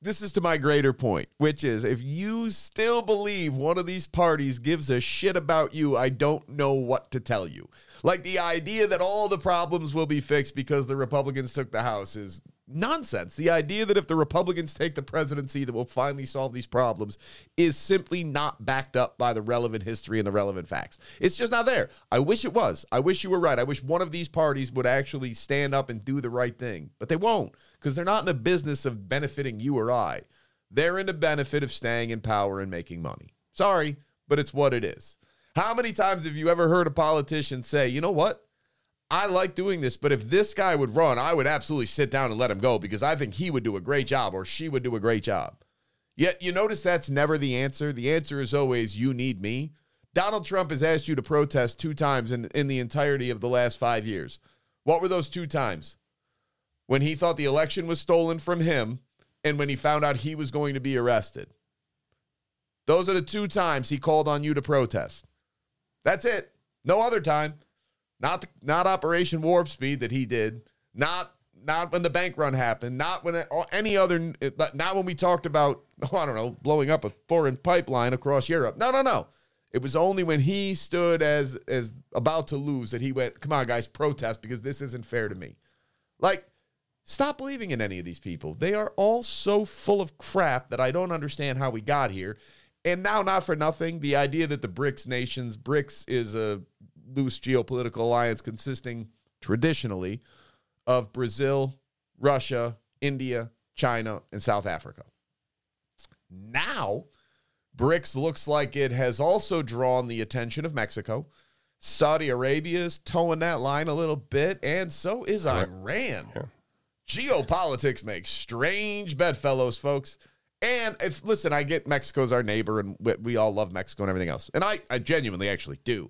this is to my greater point, which is if you still believe one of these parties gives a shit about you, I don't know what to tell you. Like the idea that all the problems will be fixed because the Republicans took the House is nonsense. The idea that if the Republicans take the presidency that we'll finally solve these problems is simply not backed up by the relevant history and the relevant facts. It's just not there. I wish it was. I wish you were right. I wish one of these parties would actually stand up and do the right thing, but they won't because they're not in the business of benefiting you or I. They're in the benefit of staying in power and making money. Sorry, but it's what it is. How many times have you ever heard a politician say, you know what? I like doing this, but if this guy would run, I would absolutely sit down and let him go because I think he would do a great job or she would do a great job. Yet you notice that's never the answer. The answer is always, you need me. Donald Trump has asked you to protest two times in, in the entirety of the last five years. What were those two times? When he thought the election was stolen from him and when he found out he was going to be arrested. Those are the two times he called on you to protest. That's it. No other time. Not not Operation Warp Speed that he did. Not not when the bank run happened. Not when any other. Not when we talked about oh, I don't know blowing up a foreign pipeline across Europe. No no no. It was only when he stood as as about to lose that he went, come on guys, protest because this isn't fair to me. Like, stop believing in any of these people. They are all so full of crap that I don't understand how we got here. And now, not for nothing, the idea that the BRICS nations, BRICS is a loose geopolitical alliance consisting traditionally of Brazil, Russia, India, China, and South Africa. Now, BRICS looks like it has also drawn the attention of Mexico. Saudi Arabia is towing that line a little bit, and so is Iran. Yeah. Geopolitics makes strange bedfellows, folks. And if listen, I get Mexico's our neighbor, and we, we all love Mexico and everything else. And I, I genuinely actually do.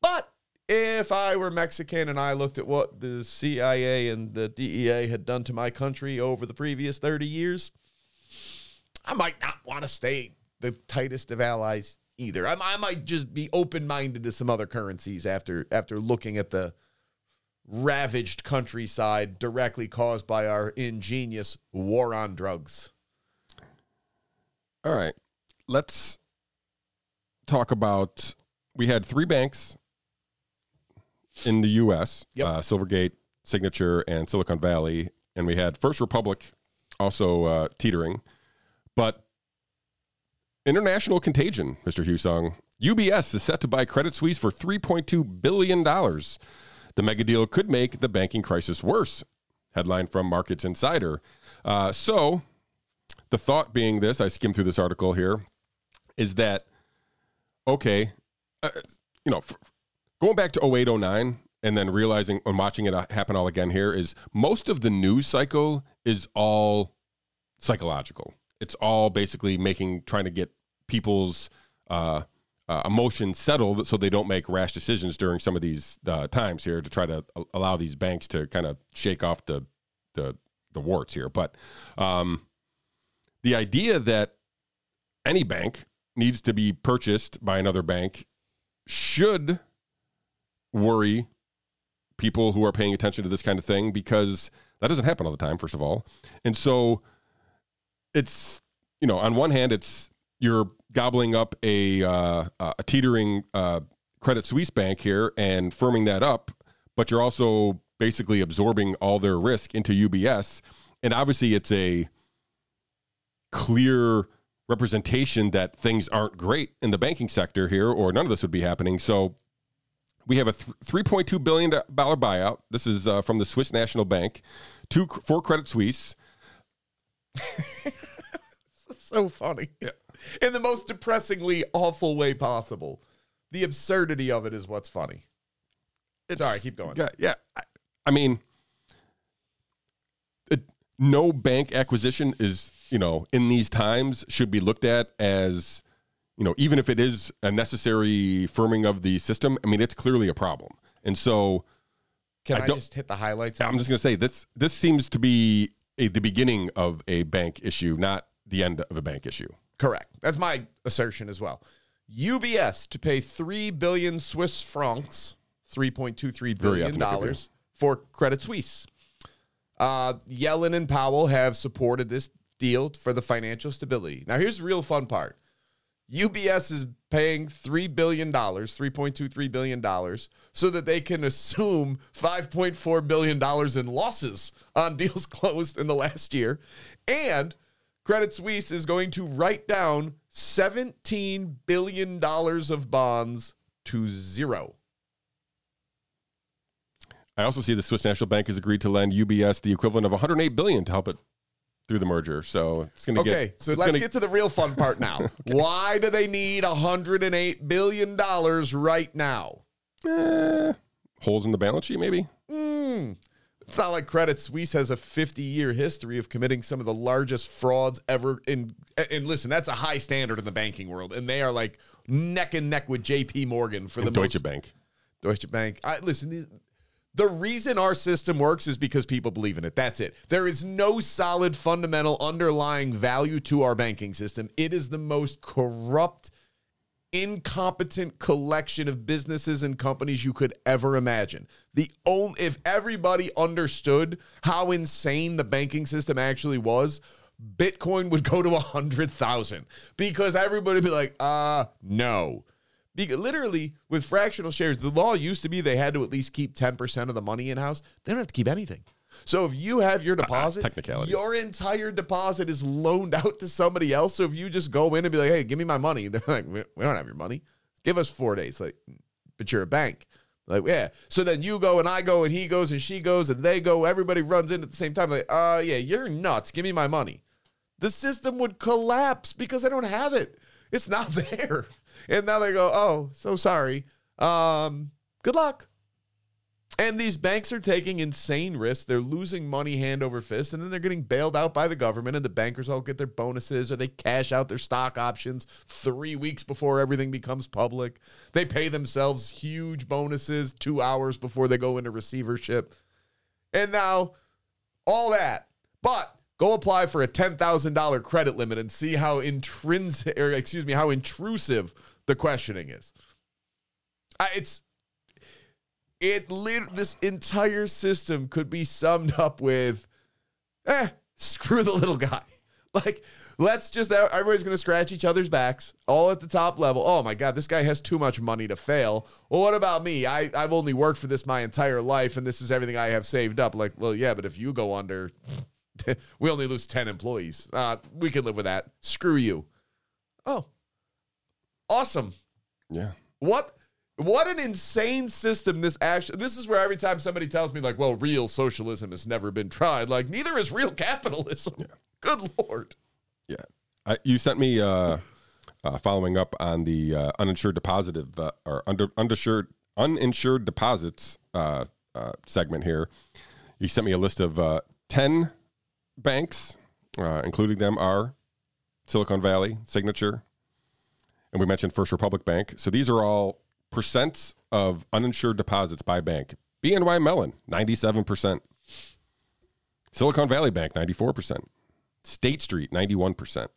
But if I were Mexican and I looked at what the C I A and the D E A had done to my country over the previous thirty years, I might not want to stay the tightest of allies either. I, I might just be open-minded to some other currencies after after looking at the ravaged countryside directly caused by our ingenious war on drugs. All right, let's talk about, we had three banks in the U S, yep. uh, Silvergate, Signature, and Silicon Valley, and we had First Republic also uh, teetering, but international contagion, Mister Hussong. U B S is set to buy Credit Suisse for three point two billion dollars. The mega deal could make the banking crisis worse, headline from Markets Insider. Uh, so The thought being this, I skimmed through this article here, is that, okay, uh, you know, f- going back to oh eight, oh nine and then realizing and watching it happen all again here is most of the news cycle is all psychological. It's all basically making, trying to get people's uh, uh, emotions settled so they don't make rash decisions during some of these uh, times here to try to allow these banks to kind of shake off the, the, the warts here. But um, the idea that any bank needs to be purchased by another bank should worry people who are paying attention to this kind of thing, because that doesn't happen all the time, first of all. And so it's, you know, on one hand, it's you're gobbling up a, uh, a teetering uh, Credit Suisse bank here and firming that up, but you're also basically absorbing all their risk into U B S. And obviously it's a clear representation that things aren't great in the banking sector here, or none of this would be happening. So we have a three point two billion dollars buyout. This is uh, from the Swiss National Bank, two for Credit Suisse. So funny. Yeah. In the most depressingly awful way possible. The absurdity of it is what's funny. It's, Sorry, keep going. Yeah, yeah. I, I mean, it, no bank acquisition is, you know, in these times should be looked at as, you know, even if it is a necessary firming of the system, I mean, it's clearly a problem. And so, can I, I just hit the highlights? I'm just going to say this, this seems to be a, the beginning of a bank issue, not the end of a bank issue. Correct. That's my assertion as well. U B S to pay three billion Swiss francs, three point two three billion dollars for Credit Suisse. Uh, Yellen and Powell have supported this deal for the financial stability. Now, here's the real fun part. U B S is paying three billion dollars, three point two three billion dollars, so that they can assume five point four billion dollars in losses on deals closed in the last year. And Credit Suisse is going to write down seventeen billion dollars of bonds to zero. I also see the Swiss National Bank has agreed to lend U B S the equivalent of one hundred eight billion dollars to help it through the merger. So it's going to get... Okay, so let's gonna... get to the real fun part now. Okay. Why do they need one hundred eight billion dollars right now? Eh, holes in the balance sheet, maybe? Mm. It's not like Credit Suisse has a fifty-year history of committing some of the largest frauds ever. In, and listen, that's a high standard in the banking world, and they are like neck and neck with J P Morgan for the and Deutsche most, Bank. Deutsche Bank. I, listen, these... The reason our system works is because people believe in it. That's it. There is no solid, fundamental, underlying value to our banking system. It is the most corrupt, incompetent collection of businesses and companies you could ever imagine. The only, if everybody understood how insane the banking system actually was, Bitcoin would go to one hundred thousand because everybody would be like, uh, no. Because literally, with fractional shares, the law used to be they had to at least keep ten percent of the money in-house. They don't have to keep anything. So if you have your deposit, uh, your entire deposit is loaned out to somebody else. So if you just go in and be like, hey, give me my money. They're like, we don't have your money. Give us four days. Like, but you're a bank. Like, yeah. So then you go and I go and he goes and she goes and they go. Everybody runs in at the same time. Like, uh, yeah, you're nuts. Give me my money. The system would collapse because I don't have it. It's not there. And now they go, oh, so sorry. Um, good luck. And these banks are taking insane risks. They're losing money hand over fist, and then they're getting bailed out by the government, and the bankers all get their bonuses, or they cash out their stock options three weeks before everything becomes public. They pay themselves huge bonuses two hours before they go into receivership. And now all that. But go apply for a ten thousand dollars credit limit and see how intrinsic, or excuse me, how intrusive the questioning is. I, it's it. This entire system could be summed up with, eh, screw the little guy. Like, let's just, everybody's going to scratch each other's backs, all at the top level. Oh my God, this guy has too much money to fail. Well, what about me? I, I've only worked for this my entire life, and this is everything I have saved up. Like, well, yeah, but if you go under... we only lose ten employees. Uh, we can live with that. Screw you. Oh, awesome. Yeah. What, what an insane system this actually, this is where every time somebody tells me like, well, real socialism has never been tried. Like, neither is real capitalism. Yeah. Good Lord. Yeah. I, you sent me uh, uh, following up on the uh, uninsured deposit uh, or under, undershirt, uninsured deposits uh, uh, segment here. You sent me a list of uh, ten banks, uh, including them are Silicon Valley, Signature, and we mentioned First Republic Bank. So these are all percents of uninsured deposits by bank. B N Y Mellon, ninety-seven percent. Silicon Valley Bank, ninety-four percent. State Street, ninety-one percent.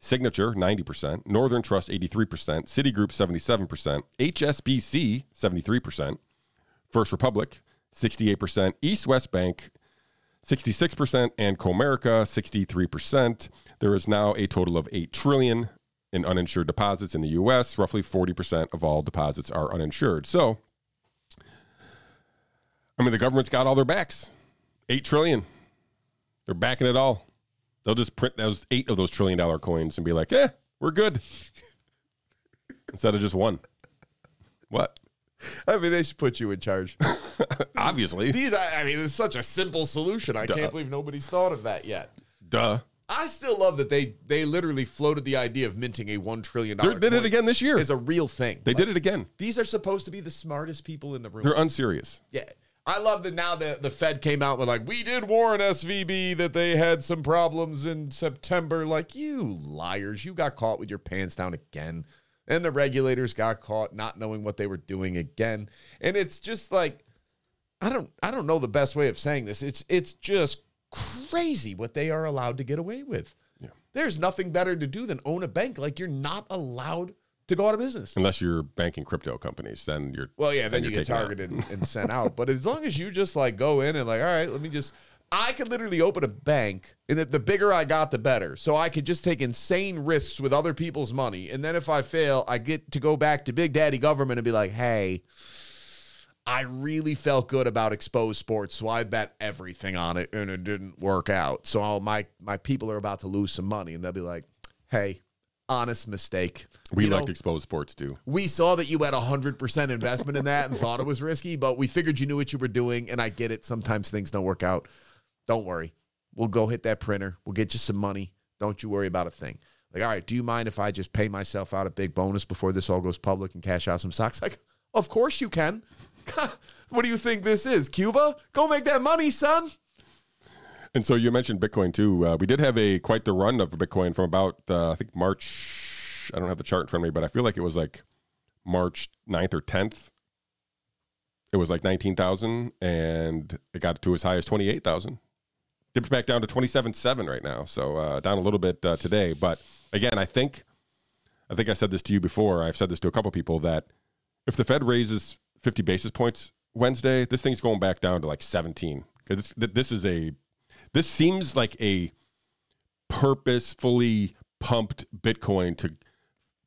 Signature, ninety percent. Northern Trust, eighty-three percent. Citigroup, seventy-seven percent. H S B C, seventy-three percent. First Republic, sixty-eight percent. East West Bank, sixty-six percent. And Comerica, sixty-three percent. There is now a total of eight trillion dollars in uninsured deposits in the U S. Roughly forty percent of all deposits are uninsured. So, I mean, the government's got all their backs. eight trillion dollars. They're backing it all. They'll just print those eight of those trillion dollar coins and be like, eh, we're good. Instead of just one. What? I mean, they should put you in charge. Obviously. These, I mean, it's such a simple solution. I Duh. can't believe nobody's thought of that yet. Duh. I still love that they they literally floated the idea of minting a one trillion dollars They did it again this year. Is a real thing. They like, did it again. These are supposed to be the smartest people in the room. They're unserious. Yeah. I love that now the, the Fed came out with like, we did warn S V B that they had some problems in September. Like, you liars, you got caught with your pants down again. And the regulators got caught not knowing what they were doing again. And it's just like, I don't I don't know the best way of saying this. It's it's just crazy what they are allowed to get away with. Yeah. There's nothing better to do than own a bank. Like, you're not allowed to go out of business. Unless you're banking crypto companies, then you're... Well, yeah, then, then you get targeted and, and sent out. But as long as you just, like, go in and, like, all right, let me just... I could literally open a bank, and the, the bigger I got, the better. So I could just take insane risks with other people's money, and then if I fail, I get to go back to Big Daddy Government and be like, hey, I really felt good about exposed sports, so I bet everything on it, and it didn't work out. So all my, my people are about to lose some money, and they'll be like, hey... honest mistake. We you liked know, exposed sports too. We saw that you had a hundred percent investment in that and thought it was risky, but we figured you knew what you were doing. And I get it. Sometimes things don't work out. Don't worry. We'll go hit that printer. We'll get you some money. Don't you worry about a thing. Like, all right, do you mind if I just pay myself out a big bonus before this all goes public and cash out some stocks? Like, of course you can. What do you think this is, Cuba? Go make that money, son. And so you mentioned Bitcoin too. Uh, we did have a quite the run of Bitcoin from about, uh, I think March, I don't have the chart in front of me, but I feel like it was like March ninth or tenth. It was like nineteen thousand and it got to as high as twenty-eight thousand. Dipped back down to twenty-seven seven right now. So uh, down a little bit uh, today. But again, I think, I think I said this to you before. I've said this to a couple people that if the Fed raises fifty basis points Wednesday, this thing's going back down to like seventeen. Because this is a... This seems like a purposefully pumped Bitcoin to,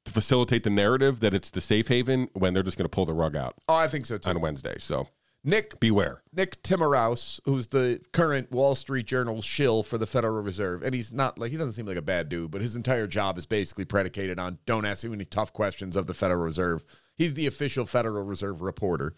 to facilitate the narrative that it's the safe haven when they're just going to pull the rug out. Oh, I think so too. On Wednesday. So, Nick, beware. Nick Timiraos, who's the current Wall Street Journal shill for the Federal Reserve, and he's not like, he doesn't seem like a bad dude, but his entire job is basically predicated on don't ask him any tough questions of the Federal Reserve. He's the official Federal Reserve reporter.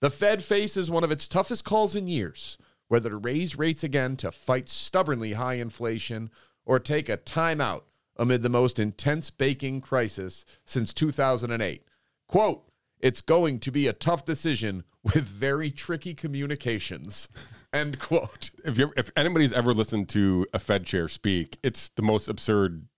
The Fed faces one of its toughest calls in years. Whether to raise rates again to fight stubbornly high inflation or take a timeout amid the most intense banking crisis since two thousand eight. Quote, it's going to be a tough decision with very tricky communications, end quote. If, you're, if anybody's ever listened to a Fed chair speak, it's the most absurd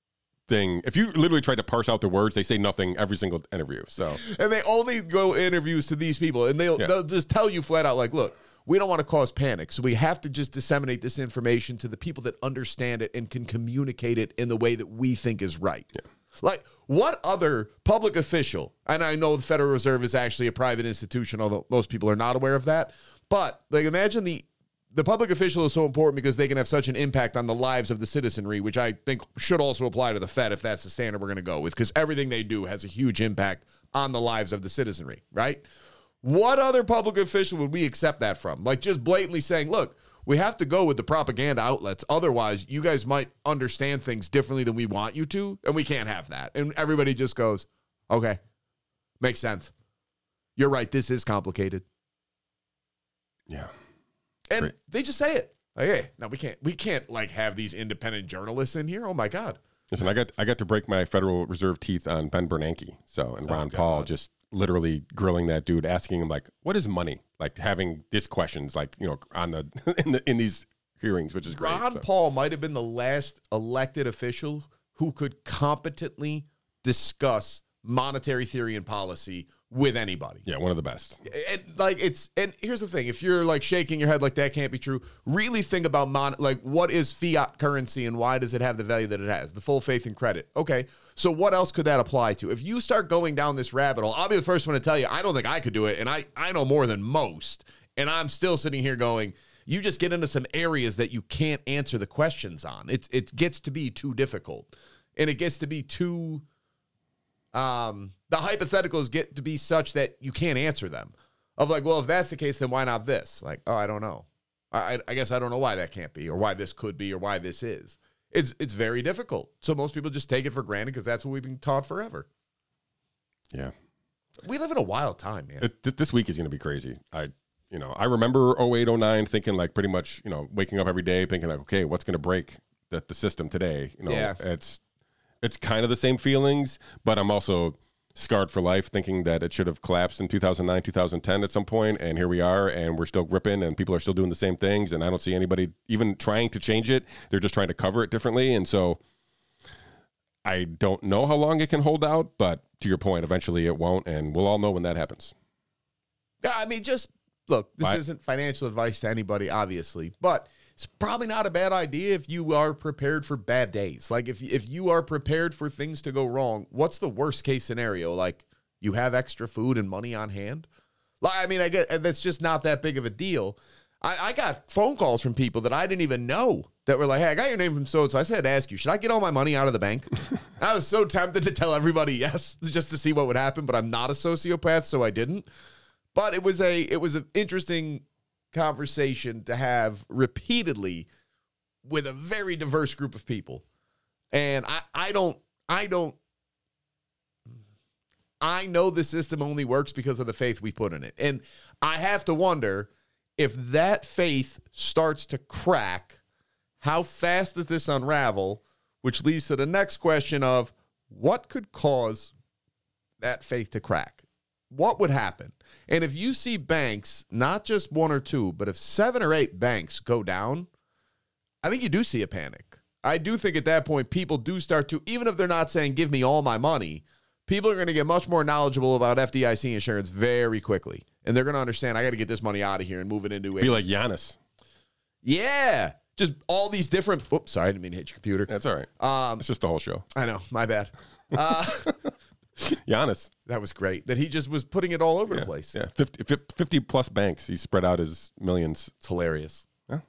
thing. If you literally try to parse out the words, they say nothing every single interview. So, and they only go interviews to these people, and they'll, yeah. they'll just tell you flat out, like, look, we don't want to cause panic, so we have to just disseminate this information to the people that understand it and can communicate it in the way that we think is right. Yeah. Like, what other public official, and I know the Federal Reserve is actually a private institution, although most people are not aware of that, but like, imagine the the public official is so important because they can have such an impact on the lives of the citizenry, which I think should also apply to the Fed if that's the standard we're going to go with, because everything they do has a huge impact on the lives of the citizenry, right? What other public official would we accept that from? Like, just blatantly saying, look, we have to go with the propaganda outlets. Otherwise, you guys might understand things differently than we want you to, and we can't have that. And everybody just goes, okay, makes sense. You're right. This is complicated. Yeah. And Great. They just say it. Like, hey, no, we can't. We can't like have these independent journalists in here. Oh my God! Listen, I got I got to break my Federal Reserve teeth on Ben Bernanke. So and Ron oh, Paul just literally grilling that dude, asking him like, "What is money?" Like having these questions, like you know, on the in the in these hearings, which is great. Ron so. Paul might have been the last elected official who could competently discuss monetary theory and policy with anybody. Yeah, one of the best. And like it's and here's the thing: if you're like shaking your head like that can't be true, really think about mon- like what is fiat currency and why does it have the value that it has? The full faith and credit. Okay, so what else could that apply to? If you start going down this rabbit hole, I'll be the first one to tell you I don't think I could do it, and I I know more than most, and I'm still sitting here going. You just get into some areas that you can't answer the questions on. It it gets to be too difficult, and it gets to be too. Um, the hypotheticals get to be such that you can't answer them. Of like, well, if that's the case, then why not this? Like, oh, I don't know. I, I guess I don't know why that can't be, or why this could be, or why this is. It's it's very difficult. So most people just take it for granted because that's what we've been taught forever. Yeah, we live in a wild time, man. It, th- this week is going to be crazy. I. You know, I remember oh eight, oh nine thinking like pretty much, you know, waking up every day thinking like, okay, what's going to break the, the system today? You know, yeah. it's it's kind of the same feelings, but I'm also scarred for life thinking that it should have collapsed in two thousand nine, two thousand ten at some point, and here we are, and we're still gripping, and people are still doing the same things, and I don't see anybody even trying to change it. They're just trying to cover it differently, and so I don't know how long it can hold out, but to your point, eventually it won't, and we'll all know when that happens. Yeah, I mean, just... Look, this Bye. isn't financial advice to anybody, obviously, but it's probably not a bad idea if you are prepared for bad days. Like, if, if you are prepared for things to go wrong, what's the worst-case scenario? Like, you have extra food and money on hand? Like, I mean, I get, that's just not that big of a deal. I, I got phone calls from people that I didn't even know that were like, hey, I got your name from so-and-so. I said, ask you, should I get all my money out of the bank? I was so tempted to tell everybody yes just to see what would happen, but I'm not a sociopath, so I didn't. But it was a it was an interesting conversation to have repeatedly with a very diverse group of people. And I, I don't I don't I know the system only works because of the faith we put in it. And I have to wonder if that faith starts to crack, how fast does this unravel? Which leads to the next question of what could cause that faith to crack? What would happen? And if you see banks, not just one or two, but if seven or eight banks go down, I think you do see a panic. I do think at that point, people do start to, even if they're not saying, give me all my money, people are going to get much more knowledgeable about F D I C insurance very quickly. And they're going to understand, I got to get this money out of here and move it into it. Be like Giannis. Yeah. Just all these different, oops, sorry, I didn't mean to hit your computer. That's all right. Um, it's just the whole show. I know. My bad. Uh Giannis. That was great. That he just was putting it all over yeah, the place. Yeah, fifty, fifty plus banks. He spread out his millions. It's hilarious. Yeah.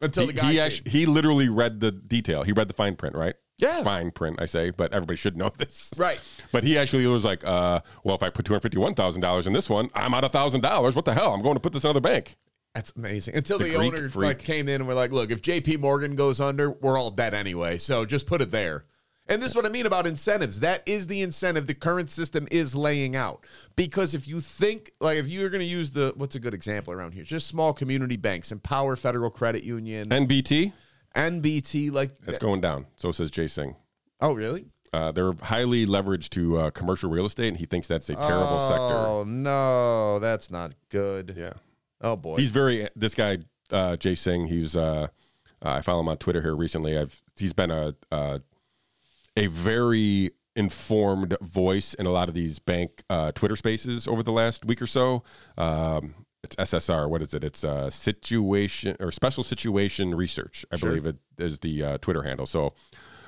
Until he, the guy he, actually, he literally read the detail. He read the fine print, right? Yeah. Fine print, I say, but everybody should know this. Right. But he actually was like, uh, well, if I put two hundred fifty-one thousand dollars in this one, I'm out one thousand dollars. What the hell? I'm going to put this in another bank. That's amazing. Until the, the owner like, came in and we're like, look, if J P Morgan goes under, we're all dead anyway. So just put it there. And this is what I mean about incentives. That is the incentive the current system is laying out. Because if you think, like if you're going to use the, what's a good example around here? Just small community banks, Empower Federal Credit Union. N B T? N B T. like It's going down. So says Jay Singh. Oh, really? Uh, they're highly leveraged to uh, commercial real estate, and he thinks that's a terrible oh, sector. Oh, no. That's not good. Yeah. Oh, boy. He's very, this guy, uh, Jay Singh, he's, uh, I follow him on Twitter here recently. I've He's been a, a a very informed voice in a lot of these bank uh, Twitter spaces over the last week or so. Um, it's S S R. What is it? It's uh, situation or special situation research. I sure. believe it is the uh, Twitter handle. So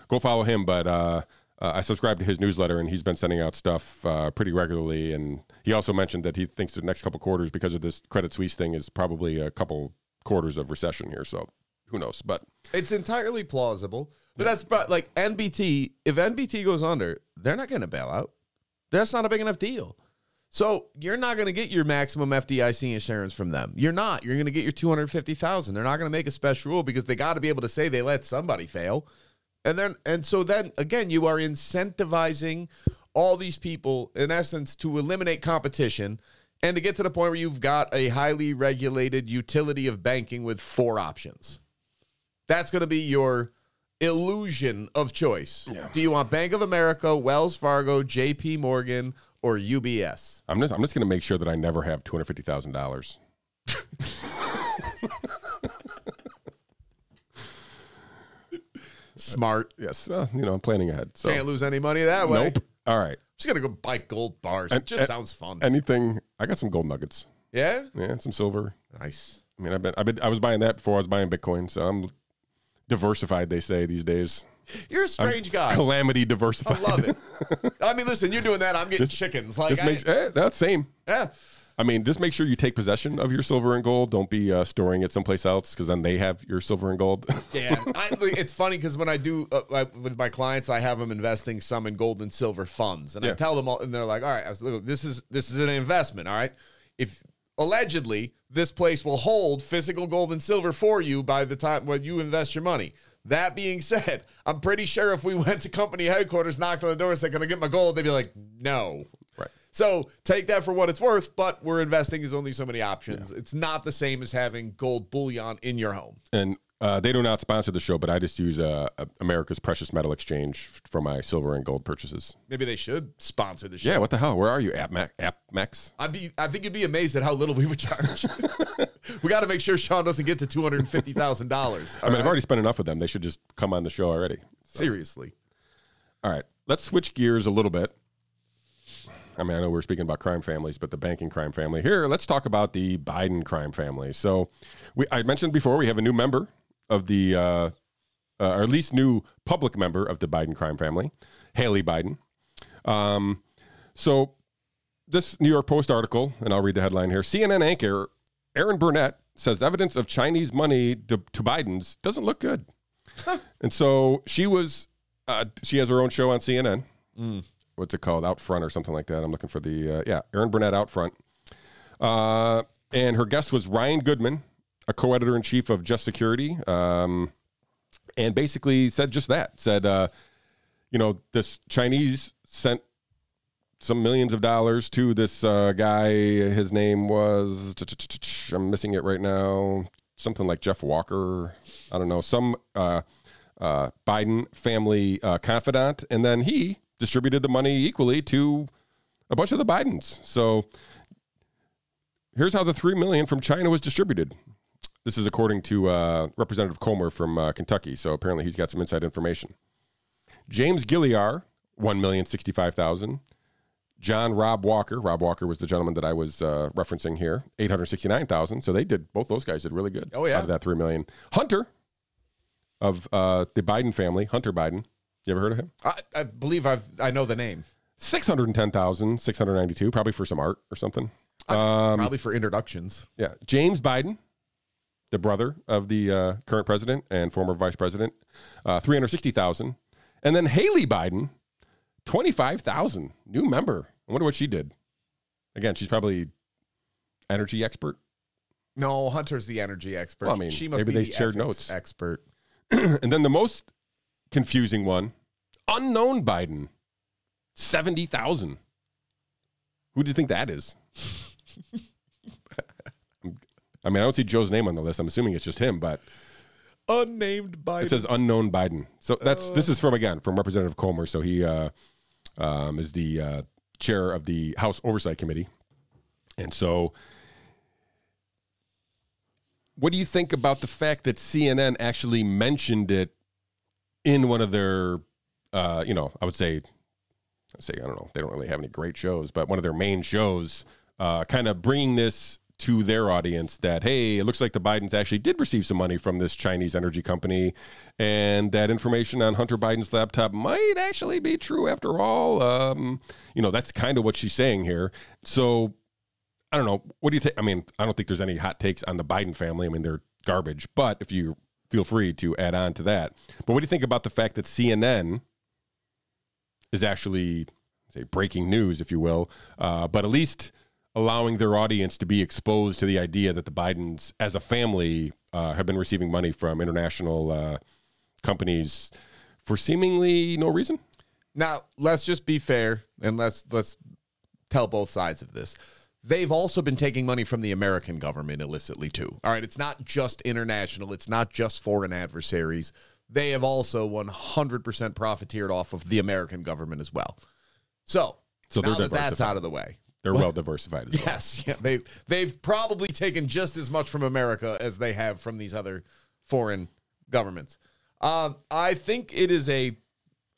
go follow him. But uh, uh, I subscribe to his newsletter, and he's been sending out stuff uh, pretty regularly. And he also mentioned that he thinks the next couple quarters, because of this Credit Suisse thing, is probably a couple quarters of recession here. So who knows? But it's entirely plausible. But that's about, like, N B T, if N B T goes under, they're not going to bail out. That's not a big enough deal. So you're not going to get your maximum F D I C insurance from them. You're not. You're going to get your two hundred fifty thousand dollars. They're not going to make a special rule because they got to be able to say they let somebody fail. And then, and so then, again, you are incentivizing all these people, in essence, to eliminate competition and to get to the point where you've got a highly regulated utility of banking with four options. That's going to be your illusion of choice. Yeah. Do you want Bank of America, Wells Fargo, J P Morgan, or U B S? I'm just I'm just going to make sure that I never have two hundred fifty thousand dollars. Smart. Uh, yes. Uh, you know, I'm planning ahead. So. Can't lose any money that way. Nope. All right. I'm just going to go buy gold bars. And, it just and, sounds fun. Anything. I got some gold nuggets. Yeah? Yeah, and some silver. Nice. I mean, I've been, I've been, I was buying that before I was buying Bitcoin, so I'm diversified, they say, these days. You're a strange I'm guy. Calamity diversified. I love it. I mean, listen, you're doing that. I'm getting just, chickens. Like I, make, eh, that's same. Yeah. I mean, just make sure you take possession of your silver and gold. Don't be uh, storing it someplace else because then they have your silver and gold. Yeah. I, it's funny because when I do uh, I, with my clients, I have them investing some in gold and silver funds. And yeah. I tell them all, and they're like, all right, I was, look, this is this is an investment. All right. If allegedly this place will hold physical gold and silver for you by the time when you invest your money. That being said, I'm pretty sure if we went to company headquarters, knocked on the door, said, can I get my gold? They'd be like, no. Right. So take that for what it's worth, but we're investing is only so many options. Yeah. It's not the same as having gold bullion in your home. And uh, they do not sponsor the show, but I just use uh, America's Precious Metal Exchange for my silver and gold purchases. Maybe they should sponsor the show. Yeah, what the hell? Where are you, AppMax? I'd be, I think you'd be amazed at how little we would charge. We got to make sure Sean doesn't get to two hundred fifty thousand dollars. I mean, right? I've already spent enough of them. They should just come on the show already. So. Seriously. All right, let's switch gears a little bit. I mean, I know we're speaking about crime families, but the banking crime family here, let's talk about the Biden crime family. So we, I mentioned before, we have a new member of the, uh, uh, or at least new public member of the Biden crime family, Haley Biden. Um, so this New York Post article, and I'll read the headline here. C N N anchor Erin Burnett says evidence of Chinese money to, to Biden's doesn't look good. Huh. And so she was, uh, she has her own show on C N N. Mm. What's it called? Out Front or something like that. I'm looking for the, uh, yeah, Erin Burnett Out Front. Uh, and her guest was Ryan Goodman, a co-editor-in-chief of Just Security, um, and basically said just that. Said, uh, you know, this Chinese sent some millions of dollars to this uh, guy. His name was, I'm missing it right now, something like Jeff Walker. I don't know, some uh, uh, Biden family uh, confidant. And then he distributed the money equally to a bunch of the Bidens. So here's how the three million dollars from China was distributed. This is according to uh, Representative Comer from uh, Kentucky. So apparently he's got some inside information. James Gilliar, one million sixty-five thousand dollars. John Rob Walker. Rob Walker was the gentleman that I was uh, referencing here. eight hundred sixty-nine thousand dollars. So they did, both those guys did really good. Oh, yeah. Out of that three million dollars. Hunter of uh, the Biden family, Hunter Biden. You ever heard of him? I, I believe I've, I know the name. six hundred ten thousand six hundred ninety-two, probably for some art or something. Um, probably for introductions. Yeah. James Biden, the brother of the uh, current president and former vice president, uh, three hundred sixty thousand. And then Haley Biden, twenty-five thousand, new member. I wonder what she did. Again, she's probably energy expert. No, Hunter's the energy expert. Well, I mean, she must maybe be they the shared notes expert. And then the most confusing one, unknown Biden, seventy thousand. Who do you think that is? I mean, I don't see Joe's name on the list. I'm assuming it's just him, but unnamed Biden. It says unknown Biden. So that's uh, this is from again from Representative Comer. So he uh, um, is the uh, chair of the House Oversight Committee, and so. What do you think about the fact that C N N actually mentioned it? In one of their, uh, you know, I would say, I say I don't know, they don't really have any great shows, but one of their main shows, uh, kind of bringing this to their audience that, hey, it looks like the Bidens actually did receive some money from this Chinese energy company, and that information on Hunter Biden's laptop might actually be true after all. Um, you know, that's kind of what she's saying here. So I don't know. What do you think? I mean, I don't think there's any hot takes on the Biden family. I mean, they're garbage, but if you feel free to add on to that. But what do you think about the fact that C N N is actually, say, breaking news, if you will, uh, but at least allowing their audience to be exposed to the idea that the Bidens, as a family, uh, have been receiving money from international uh, companies for seemingly no reason? Now, let's just be fair, and let's let's tell both sides of this. they've also been taking money from the American government illicitly too. All right, it's not just international. It's not just foreign adversaries. They have also one hundred percent profiteered off of the American government as well. So, so now that that's out of the way. They're well, well diversified as well. Yes. Yeah, they've, they've probably taken just as much from America as they have from these other foreign governments. Uh, I think it is a,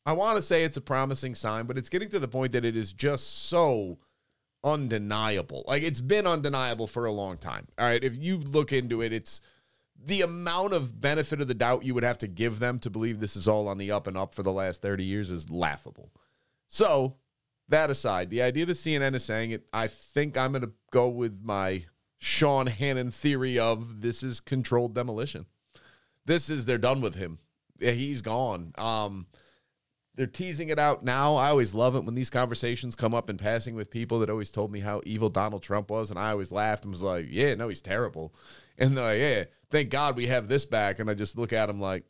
I want to say it's a promising sign, but it's getting to the point that it is just so undeniable. Like, it's been undeniable for a long time. All right, if you look into it, it's the amount of benefit of the doubt you would have to give them to believe this is all on the up and up for the last thirty years is laughable. So that aside, the idea that C N N is saying it, I think I'm going to go with my Sean Hannon theory of this is controlled demolition. This is, they're done with him. Yeah, he's gone. Um, They're teasing it out now. I always love it when these conversations come up in passing with people that always told me how evil Donald Trump was, and I always laughed and was like, yeah, no, he's terrible. And they're like, yeah, thank God we have this back. And I just look at him like,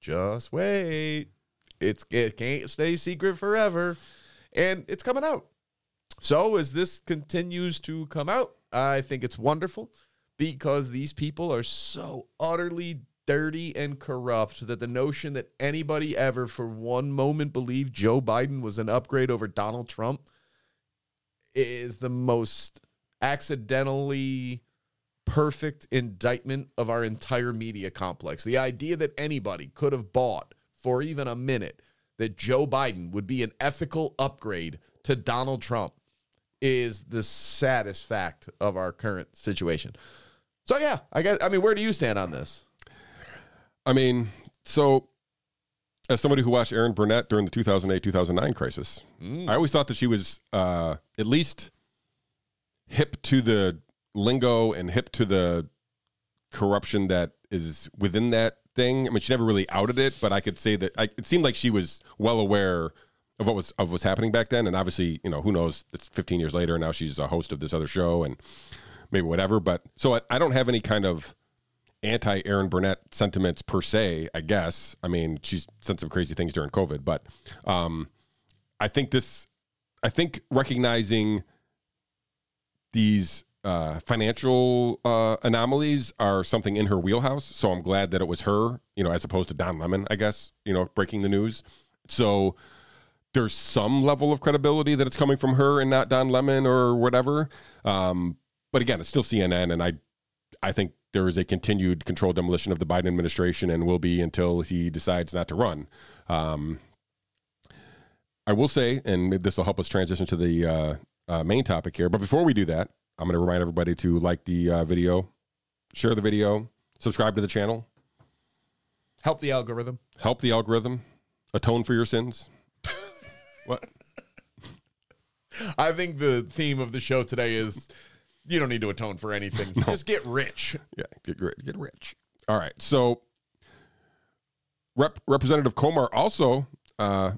just wait. It's, it can't stay secret forever. And it's coming out. So as this continues to come out, I think it's wonderful because these people are so utterly dirty and corrupt that the notion that anybody ever for one moment believed Joe Biden was an upgrade over Donald Trump is the most accidentally perfect indictment of our entire media complex. The idea that anybody could have bought for even a minute that Joe Biden would be an ethical upgrade to Donald Trump is the saddest fact of our current situation. So yeah, I guess, I mean, where do you stand on this? I mean, so as somebody who watched Erin Burnett during the two thousand eight, two thousand nine crisis, mm. I always thought that she was uh, at least hip to the lingo and hip to the corruption that is within that thing. I mean, she never really outed it, but I could say that I, it seemed like she was well aware of what was of what's happening back then. And obviously, you know, who knows? It's fifteen years later, and now she's a host of this other show and maybe whatever. But so I, I don't have any kind of anti-Erin Burnett sentiments per se, I guess. I mean, she's said some crazy things during COVID, but um, I think this, I think recognizing these uh, financial uh, anomalies are something in her wheelhouse. So I'm glad that it was her, you know, as opposed to Don Lemon, I guess, you know, breaking the news. So there's some level of credibility that it's coming from her and not Don Lemon or whatever. Um, but again, it's still C N N, and I, I think there is a continued controlled demolition of the Biden administration and will be until he decides not to run. Um, I will say, and this will help us transition to the uh, uh, main topic here, but before we do that, I'm going to remind everybody to like the uh, video, share the video, subscribe to the channel. Help the algorithm. Help the algorithm. Atone for your sins. What? I think the theme of the show today is... You don't need to atone for anything. No. Just get rich. Yeah, get, get rich. All right. So Rep, Representative Comer also uh,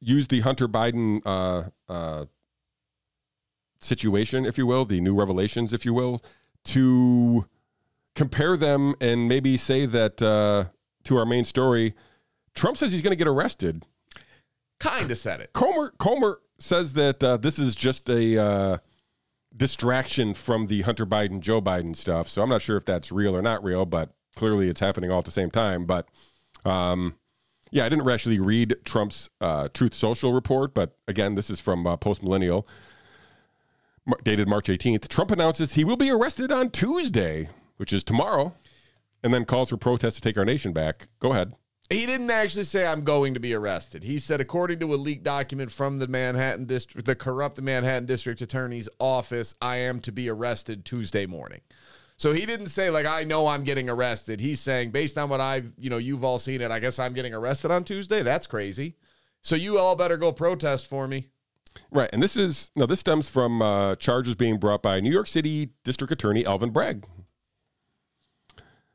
used the Hunter Biden uh, uh, situation, if you will, the new revelations, if you will, to compare them and maybe say that uh, to our main story, Trump says he's going to get arrested. Kind of said it. Comer, Comer says that uh, this is just a... Uh, distraction from the Hunter Biden, Joe Biden stuff. So I'm not sure if that's real or not real, but clearly it's happening all at the same time. But um, yeah, I didn't actually read Trump's uh, Truth Social report, but again, this is from uh, Post Millennial, dated March eighteenth. Trump announces he will be arrested on Tuesday, which is tomorrow, and then calls for protests to take our nation back. Go ahead. He didn't actually say I'm going to be arrested. He said, according to a leaked document from the Manhattan District, the corrupt Manhattan District Attorney's office, I am to be arrested Tuesday morning. So he didn't say like, I know I'm getting arrested. He's saying based on what I've, you know, you've all seen it. I guess I'm getting arrested on Tuesday. That's crazy. So you all better go protest for me. Right. And this is, no, this stems from uh, charges being brought by New York City District Attorney Alvin Bragg.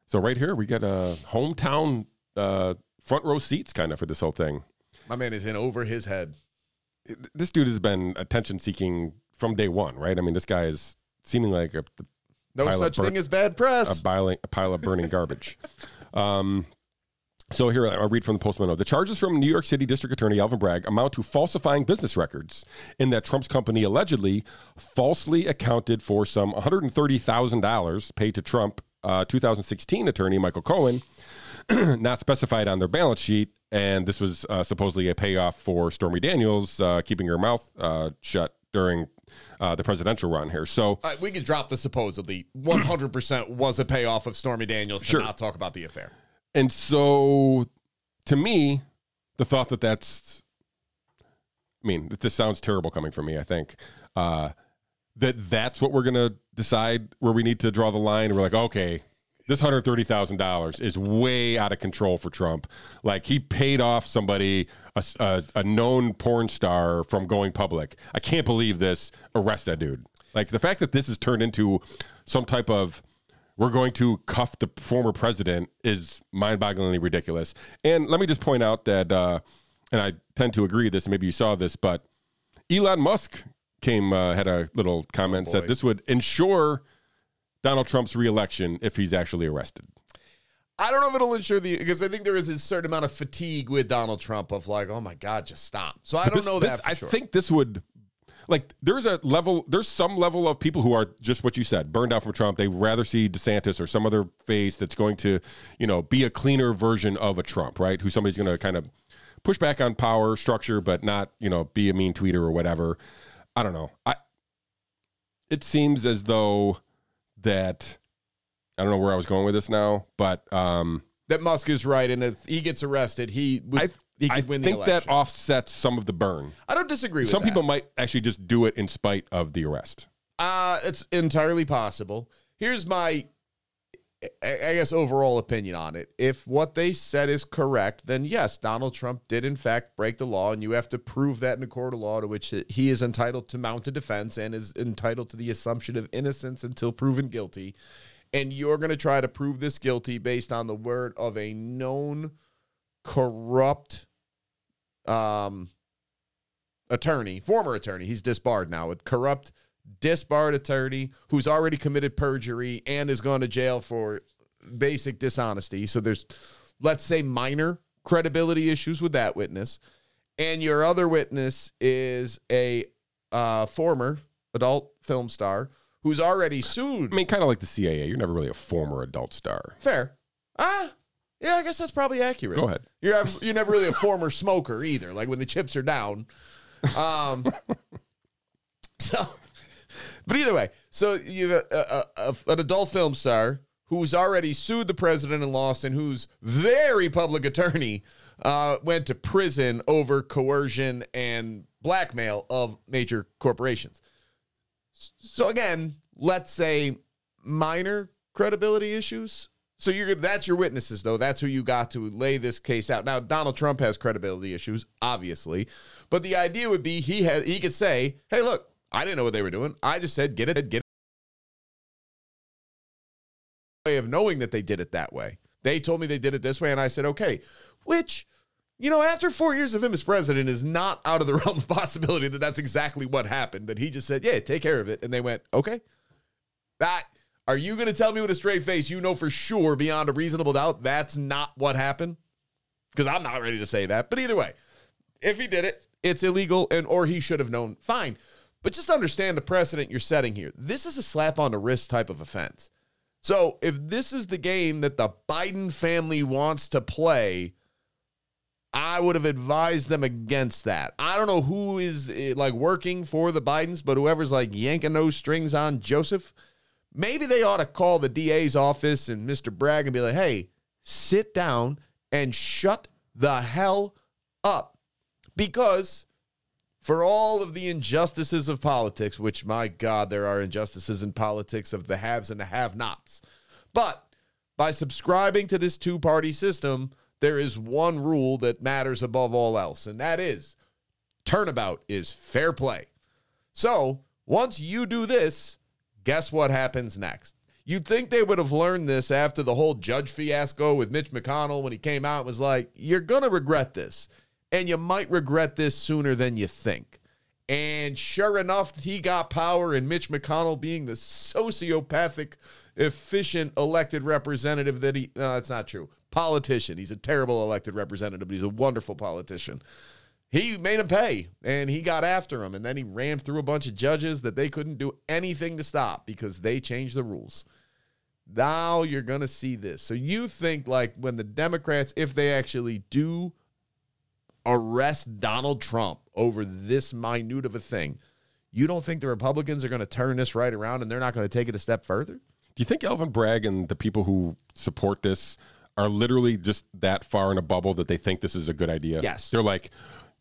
So right here, we got a hometown Uh, front row seats kind of for this whole thing. My man is in over his head. This dude has been attention seeking from day one, right? I mean, this guy is seeming like a, a no such bur- thing as bad press, a, biling, a pile of burning garbage. um, So here, I'll read from the Post-Memo. The charges from New York City District Attorney Alvin Bragg amount to falsifying business records in that Trump's company allegedly falsely accounted for some one hundred thirty thousand dollars paid to Trump, uh, two thousand sixteen attorney Michael Cohen, not specified on their balance sheet. And this was uh, supposedly a payoff for Stormy Daniels, uh, keeping her mouth uh, shut during uh, the presidential run here. So right, we can drop the supposedly. one hundred percent was a payoff of Stormy Daniels to sure. not talk about the affair. And so, to me, the thought that that's, I mean, this sounds terrible coming from me, I think, uh, that that's what we're going to decide where we need to draw the line. We're like, okay, this one hundred thirty thousand dollars is way out of control for Trump. Like, he paid off somebody, a, a, a known porn star, from going public. I can't believe this. Arrest that dude. Like, the fact that this is turned into some type of, we're going to cuff the former president, is mind-bogglingly ridiculous. And let me just point out that, uh, and I tend to agree with this, and maybe you saw this, but Elon Musk came, uh, had a little comment, oh, said this would ensure Donald Trump's reelection if he's actually arrested. I don't know if it'll ensure the, because I think there is a certain amount of fatigue with Donald Trump of like, oh my God, just stop. So I but don't this, know that this, for I sure. think this would... Like, there's a level, there's some level of people who are just what you said, burned out from Trump. They rather see DeSantis or some other face that's going to, you know, be a cleaner version of a Trump, right? Who somebody's going to kind of push back on power structure, but not, you know, be a mean tweeter or whatever. I don't know. I. It seems as though that, I don't know where I was going with this now, but um, that Musk is right, and if he gets arrested, he would. I, He I win think that offsets some of the burn. I don't disagree with some that. Some people might actually just do it in spite of the arrest. Uh, it's entirely possible. Here's my, I guess, overall opinion on it. If what they said is correct, then yes, Donald Trump did, in fact, break the law, and you have to prove that in a court of law, to which he is entitled to mount a defense and is entitled to the assumption of innocence until proven guilty. And you're going to try to prove this guilty based on the word of a known corrupt Um, attorney, former attorney, he's disbarred now, a corrupt, disbarred attorney who's already committed perjury and is going to jail for basic dishonesty. So there's, let's say, minor credibility issues with that witness. And your other witness is a uh, former adult film star who's already sued. I mean, kind of like the C A A. You're never really a former adult star. Fair. Ah, yeah, I guess that's probably accurate. Go ahead. You're absolutely, you're never really a former smoker either. Like, when the chips are down. Um, so, but either way, so you have a, a, a, an adult film star who's already sued the president and lost, and whose very public attorney uh, went to prison over coercion and blackmail of major corporations. So again, let's say minor credibility issues. So you're, that's your witnesses, though. That's who you got to lay this case out. Now, Donald Trump has credibility issues, obviously. But the idea would be he has, he could say, hey, look, I didn't know what they were doing. I just said, get it, get it. Way of knowing that they did it that way. They told me they did it this way, and I said, okay. Which, you know, after four years of him as president, is not out of the realm of possibility that that's exactly what happened. That he just said, yeah, take care of it. And they went, okay. That... Are you going to tell me with a straight face, you know for sure, beyond a reasonable doubt, that's not what happened? Because I'm not ready to say that. But either way, if he did it, it's illegal, and or he should have known. Fine. But just understand the precedent you're setting here. This is a slap on the wrist type of offense. So if this is the game that the Biden family wants to play, I would have advised them against that. I don't know who is like working for the Bidens, but whoever's like yanking those strings on Joseph, maybe they ought to call the D A's office and Mister Bragg and be like, hey, sit down and shut the hell up. Because for all of the injustices of politics, which, my God, there are injustices in politics of the haves and the have-nots. But by subscribing to this two-party system, there is one rule that matters above all else, and that is turnabout is fair play. So once you do this, guess what happens next? You'd think they would have learned this after the whole judge fiasco with Mitch McConnell when he came out and was like, you're going to regret this, and you might regret this sooner than you think. And sure enough, he got power, and Mitch McConnell, being the sociopathic, efficient elected representative that he, no, that's not true, politician. He's a terrible elected representative, but he's a wonderful politician. He made him pay, and he got after him, and then he rammed through a bunch of judges that they couldn't do anything to stop because they changed the rules. Now you're going to see this. So you think, like, when the Democrats, if they actually do arrest Donald Trump over this minute of a thing, you don't think the Republicans are going to turn this right around and they're not going to take it a step further? Do you think Alvin Bragg and the people who support this are literally just that far in a bubble that they think this is a good idea? Yes. They're like,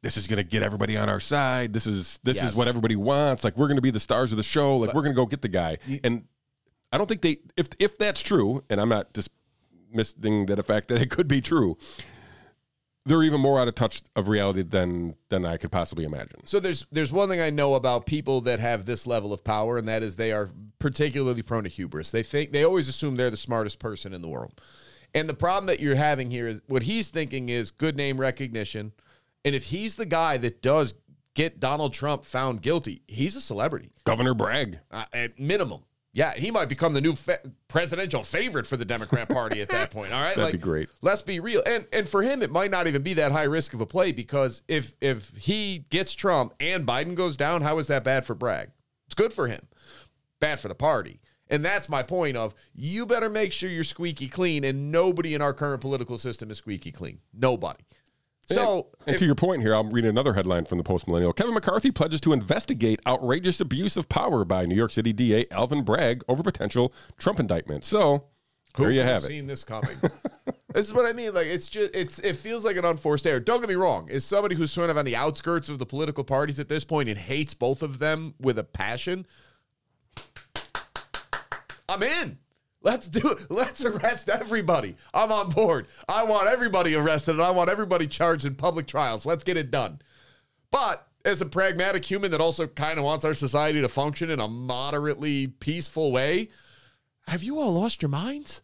this is going to get everybody on our side. This is this yes. is what everybody wants. Like, we're going to be the stars of the show. Like, but, we're going to go get the guy. You, and I don't think they, if if that's true, and I'm not dismissing the fact that it could be true, they're even more out of touch of reality than than I could possibly imagine. So there's there's one thing I know about people that have this level of power, and that is they are particularly prone to hubris. They think they always assume they're the smartest person in the world. And the problem that you're having here is what he's thinking is good name recognition. And if he's the guy that does get Donald Trump found guilty, he's a celebrity. Governor Bragg. Uh, at minimum. Yeah, he might become the new fa- presidential favorite for the Democrat Party at that point. All right, that'd like, be great. Let's be real, and and for him, it might not even be that high risk of a play because if if he gets Trump and Biden goes down, how is that bad for Bragg? It's good for him, bad for the party, and that's my point of you better make sure you're squeaky clean, and nobody in our current political system is squeaky clean. Nobody. So, and, and if, to your point here, I'm reading another headline from the Post Millennial. Kevin McCarthy pledges to investigate outrageous abuse of power by New York City D A Alvin Bragg over potential Trump indictment. So, there you have it. Who have seen this coming? This is what I mean. Like, it's just it's it feels like an unforced error. Don't get me wrong. As somebody who's sort of on the outskirts of the political parties at this point and hates both of them with a passion, I'm in. Let's do it. Let's arrest everybody. I'm on board. I want everybody arrested, and I want everybody charged in public trials. Let's get it done. But as a pragmatic human that also kind of wants our society to function in a moderately peaceful way, have you all lost your minds?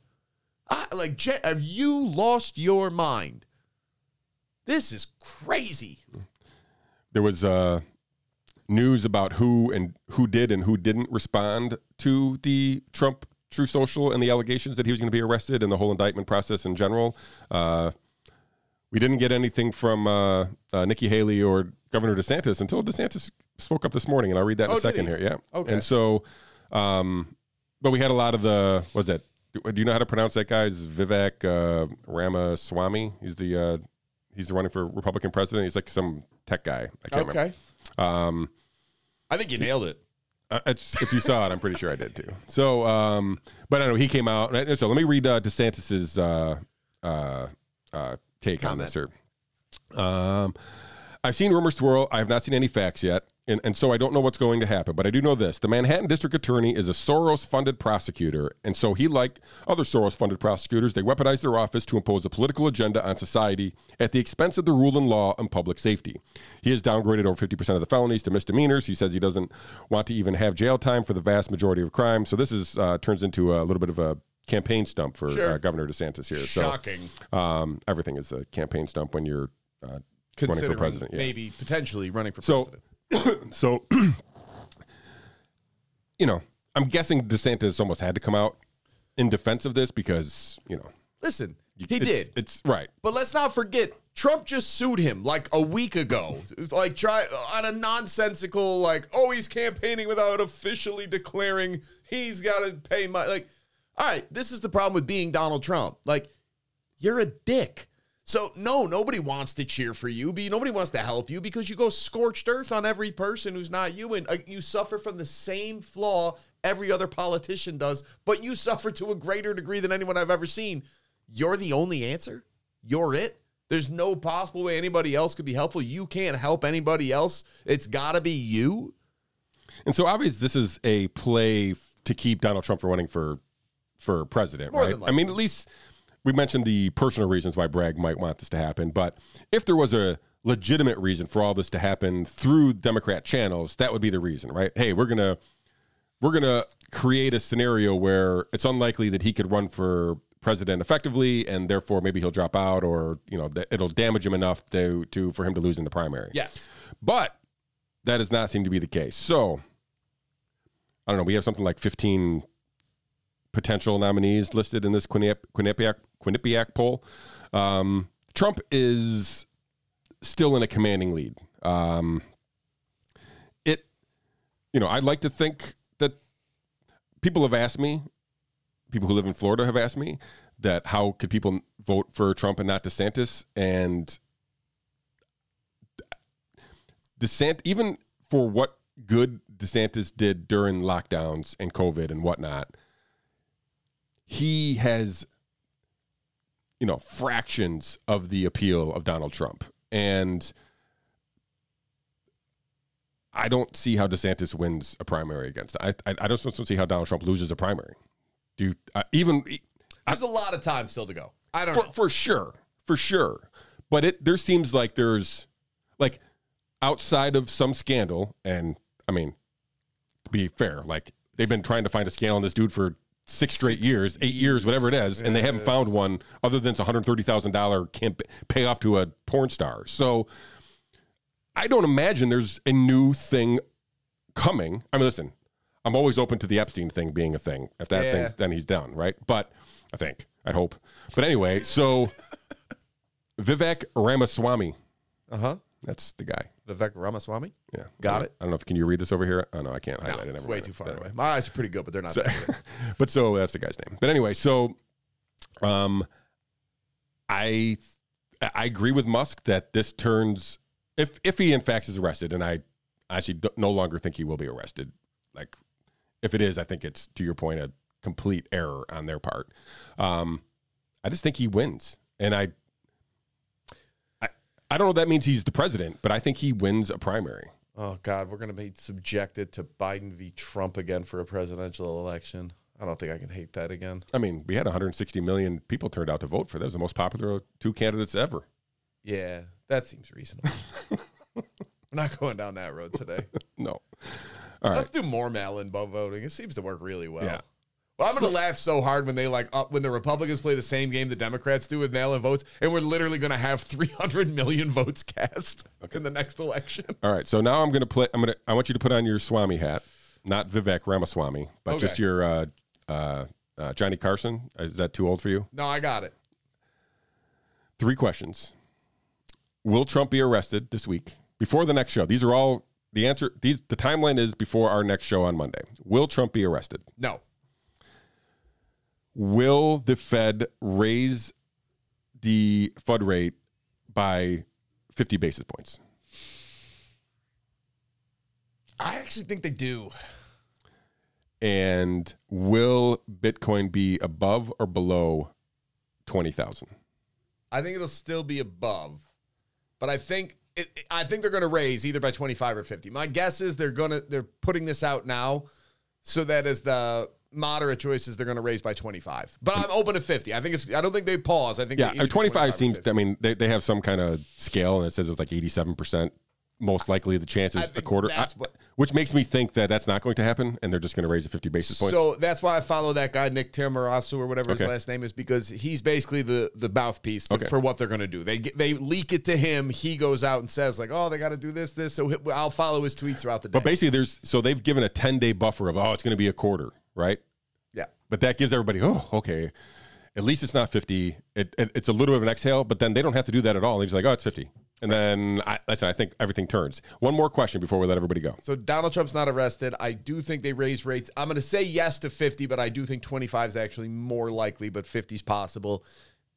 I, like, have you lost your mind? This is crazy. There was uh, news about who and who did and who didn't respond to the Trump True Social and the allegations that he was going to be arrested and the whole indictment process in general. Uh, we didn't get anything from uh, uh, Nikki Haley or Governor DeSantis until DeSantis spoke up this morning, and I'll read that in oh, a second he? here. Yeah. Okay. And so, um, but we had a lot of the, what was that? Do, do you know how to pronounce that guy's Vivek uh, Ramaswamy? He's the, uh, he's running for Republican president. He's like some tech guy. I can't okay. remember. Um, I think you nailed it. Uh, it's, if you saw it, I'm pretty sure I did too. So, um, but I know he came out. And I, so let me read uh, DeSantis's uh, uh, uh, take Comment. on this, sir. Um, I've seen rumors swirl. I have not seen any facts yet. And, and so I don't know what's going to happen, but I do know this. The Manhattan District Attorney is a Soros-funded prosecutor, and so he, like other Soros-funded prosecutors, they weaponize their office to impose a political agenda on society at the expense of the rule and law and public safety. He has downgraded over fifty percent of the felonies to misdemeanors. He says he doesn't want to even have jail time for the vast majority of crime. So this is uh, turns into a little bit of a campaign stump for sure. uh, Governor DeSantis here. Shocking. So, um, everything is a campaign stump when you're uh, running for president. Maybe yeah. potentially running for so, president. So, you know, I'm guessing DeSantis almost had to come out in defense of this because, you know. Listen, he it's, did. It's right. But let's not forget, Trump just sued him like a week ago. It was like try on a nonsensical, like, oh, he's campaigning without officially declaring he's got to pay my. Like, all right, this is the problem with being Donald Trump. Like, you're a dick. So, no, nobody wants to cheer for you. But nobody wants to help you because you go scorched earth on every person who's not you. And uh, you suffer from the same flaw every other politician does, but you suffer to a greater degree than anyone I've ever seen. You're the only answer. You're it. There's no possible way anybody else could be helpful. You can't help anybody else. It's got to be you. And so, obviously, this is a play f- to keep Donald Trump from running for, for president, More right? I mean, at least... We mentioned the personal reasons why Bragg might want this to happen, but if there was a legitimate reason for all this to happen through Democrat channels, that would be the reason, right? Hey, we're gonna we're gonna create a scenario where it's unlikely that he could run for president effectively, and therefore maybe he'll drop out, or you know, it'll damage him enough to, to for him to lose in the primary. Yes, but That does not seem to be the case. So, I don't know. We have something like fifteen potential nominees listed in this Quinnipiac, Quinnipiac, Quinnipiac poll. Um, Trump is still in a commanding lead. Um, it, you know, I'd like to think that people have asked me, people who live in Florida have asked me, that how could people vote for Trump and not DeSantis? And DeSantis, even for what good DeSantis did during lockdowns and COVID and whatnot, he has, you know, fractions of the appeal of Donald Trump. And I don't see how DeSantis wins a primary against. I I, I just don't see how Donald Trump loses a primary. Do you, uh, even there's I, a lot of time still to go. I don't for, know for sure, for sure. But it there seems like there's like outside of some scandal, and I mean, to be fair, like they've been trying to find a scandal on this dude for six straight years, eight years, whatever it is, and they haven't found one other than it's a hundred thirty thousand dollar camp payoff to a porn star. So I don't imagine there's a new thing coming. I mean, listen. I'm always open to the Epstein thing being a thing. If that yeah. thing's, then he's done, right? But I think, I'd hope. But anyway, so Vivek Ramaswamy. Uh-huh. That's the guy. Vivek Ramaswamy? Yeah. Got I it. I don't know if, can you read this over here? Oh, no, I can't highlight no, it. It's way too far that away. My eyes are pretty good, but they're not so, that good. But so that's the guy's name. But anyway, so um, I I agree with Musk that this turns, if, if he in fact is arrested, and I actually no longer think he will be arrested, like, if it is, I think it's, to your point, a complete error on their part. Um, I just think he wins. And I, I I don't know if that means he's the president, but I think he wins a primary. Oh, God, we're going to be subjected to Biden v. Trump again for a presidential election. I don't think I can hate that again. I mean, we had one hundred sixty million people turned out to vote for. That was the most popular two candidates ever. Yeah, that seems reasonable. We're not going down that road today. No. All right. Let's do more mail-in-ballot voting. It seems to work really well. Yeah. Well, I'm so, going to laugh so hard when they like uh, when the Republicans play the same game the Democrats do with mail-in votes, and we're literally going to have three hundred million votes cast okay. in the next election. All right. So now I'm going to play. I'm going to. I want you to put on your Swami hat, not Vivek Ramaswamy, but okay. just your uh, uh, uh, Johnny Carson. Is that too old for you? No, I got it. Three questions. Will Trump be arrested this week before the next show? These are all. The answer, these, the timeline is before our next show on Monday. Will Trump be arrested? No. Will the Fed raise the F U D rate by fifty basis points? I actually think they do. And will Bitcoin be above or below twenty thousand? I think it'll still be above, but I think... It, it, I think they're going to raise either by twenty-five or fifty. My guess is they're going to they're putting this out now so that as the moderate choices they're going to raise by twenty-five. But I'm open to fifty. I think it's I don't think they pause. I think yeah, twenty-five, twenty-five seems. I mean, they, they have some kind of scale and it says it's like eighty-seven percent most likely the chance is a quarter, I, what, which makes me think that that's not going to happen and they're just going to raise it fifty basis points. So that's why I follow that guy Nick Tamarassu or whatever okay. his last name is, because he's basically the the mouthpiece to, okay. for what they're going to do. They they leak it to him. He goes out and says like, oh, they got to do this this. So I'll follow his tweets throughout the day. But basically, there's so they've given a ten day buffer of oh, it's going to be a quarter, right? Yeah. But that gives everybody oh, okay. At least it's not fifty. It, it, it's a little bit of an exhale, but then they don't have to do that at all. They're just like, oh, it's fifty. And then I, listen, I think everything turns. One more question before we let everybody go. So Donald Trump's not arrested. I do think they raise rates. I'm going to say yes to fifty, but I do think twenty-five is actually more likely, but fifty is possible.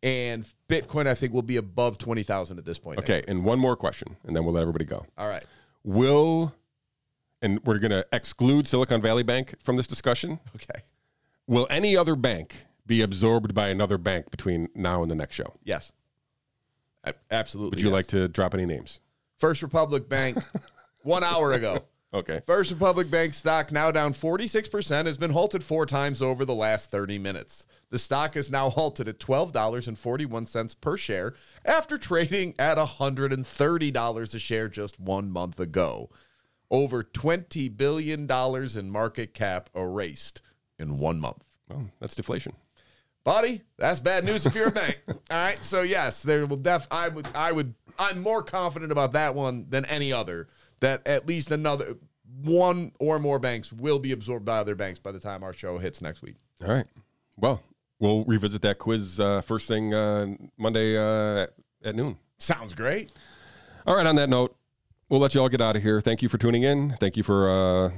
And Bitcoin, I think, will be above twenty thousand at this point. Okay, and one more question, and then we'll let everybody go. All right. Will, and we're going to exclude Silicon Valley Bank from this discussion. Okay. Will any other bank be absorbed by another bank between now and the next show? Yes. Absolutely. Would you yes. like to drop any names? First Republic Bank, one hour ago. Okay. First Republic Bank stock now down forty-six percent, has been halted four times over the last thirty minutes. The stock is now halted at twelve dollars and forty-one cents per share after trading at one hundred thirty dollars a share just one month ago. Over twenty billion dollars in market cap erased in one month. Well, that's deflation. Buddy, that's bad news if you're a bank. All right, so yes, there will def. I would, I would, I'm more confident about that one than any other that at least another one or more banks will be absorbed by other banks by the time our show hits next week. All right. Well, we'll revisit that quiz uh, first thing uh, Monday uh, at, at noon. Sounds great. All right. On that note, we'll let you all get out of here. Thank you for tuning in. Thank you for uh,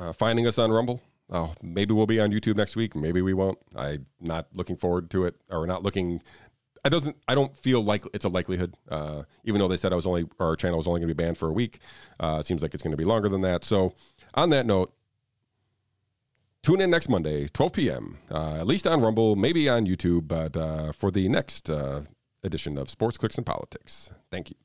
uh, finding us on Rumble. Oh, maybe we'll be on YouTube next week. Maybe we won't. I'm not looking forward to it, or not looking. I doesn't. I don't feel like it's a likelihood. Uh, even though they said I was only our channel was only going to be banned for a week, uh, it seems like it's going to be longer than that. So, on that note, tune in next Monday, twelve p.m. Uh, at least on Rumble, maybe on YouTube, but uh, for the next uh, edition of Sports Clicks and Politics. Thank you.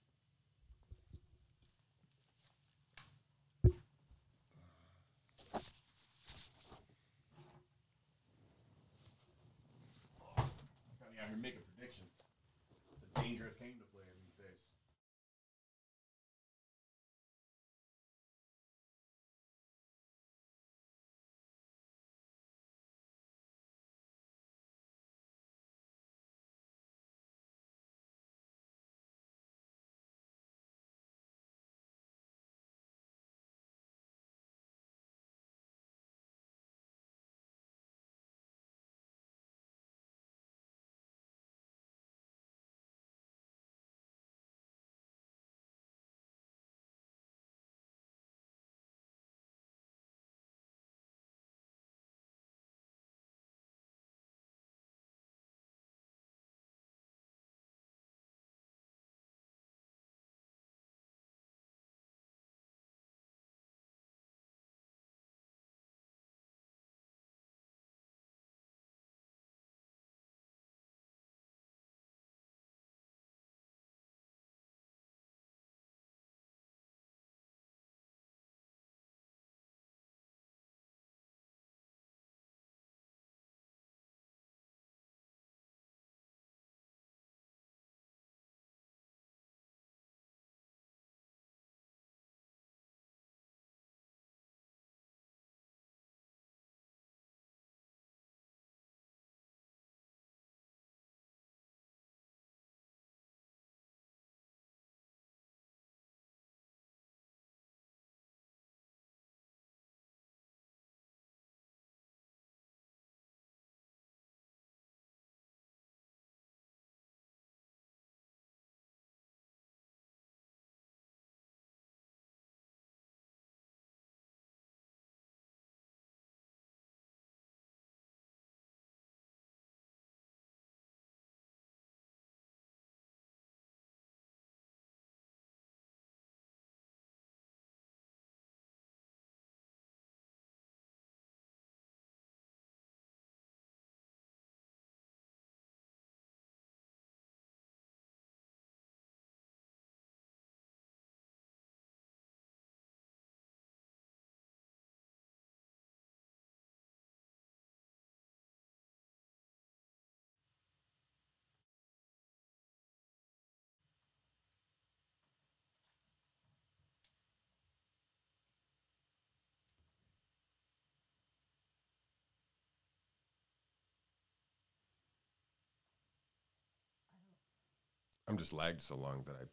I'm just lagged so long that I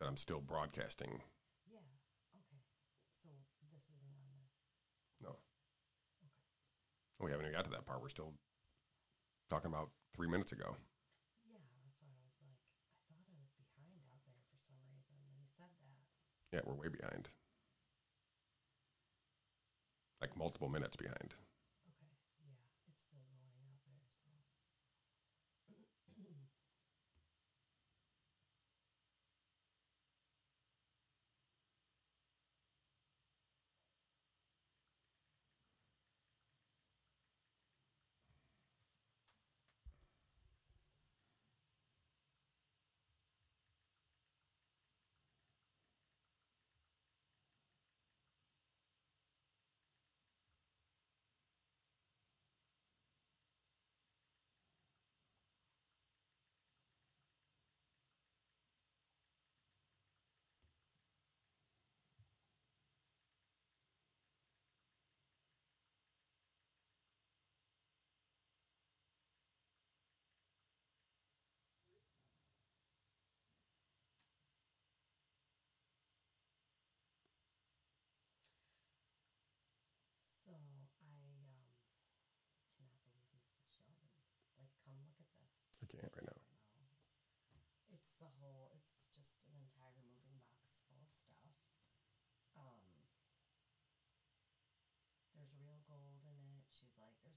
that I'm still broadcasting. Yeah. Okay. So this isn't on there. No. Okay. We haven't even got to that part. We're still talking about three minutes ago. Yeah, that's what I was like. I thought I was behind out there for some reason when you said that. Yeah, we're way behind. Like multiple minutes behind.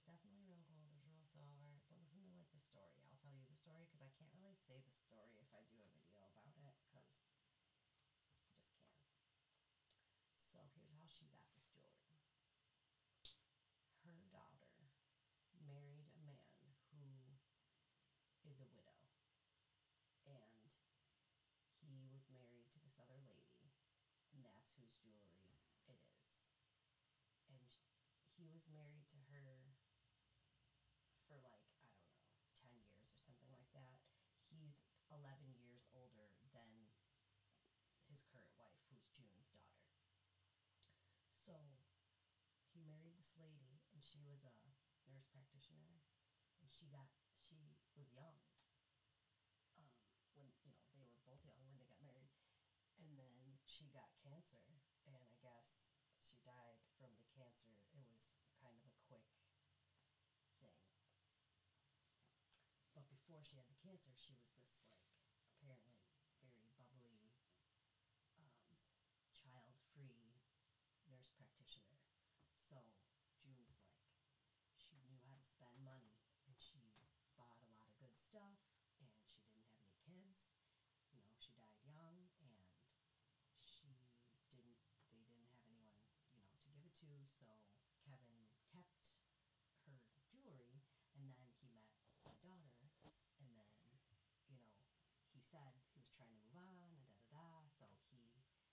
there's definitely real gold, there's real silver, but listen to, like, the story. I'll tell you the story, because I can't really say the story if I do a video about it, because I just can't. So here's how she got this jewelry. Her daughter married a man who is a widow, and he was married to this other lady, and that's whose jewelry it is. And he was married to her for, like, I don't know, ten years or something like that. He's eleven years older than his current wife, who's June's daughter. So he married this lady, and she was a nurse practitioner, and she got, she was young, um, when, you know, they were both young when they got married, and then she got cancer, and I guess she died from the cancer. It was kind of a quick thing. But before she had the cancer, she was this, like,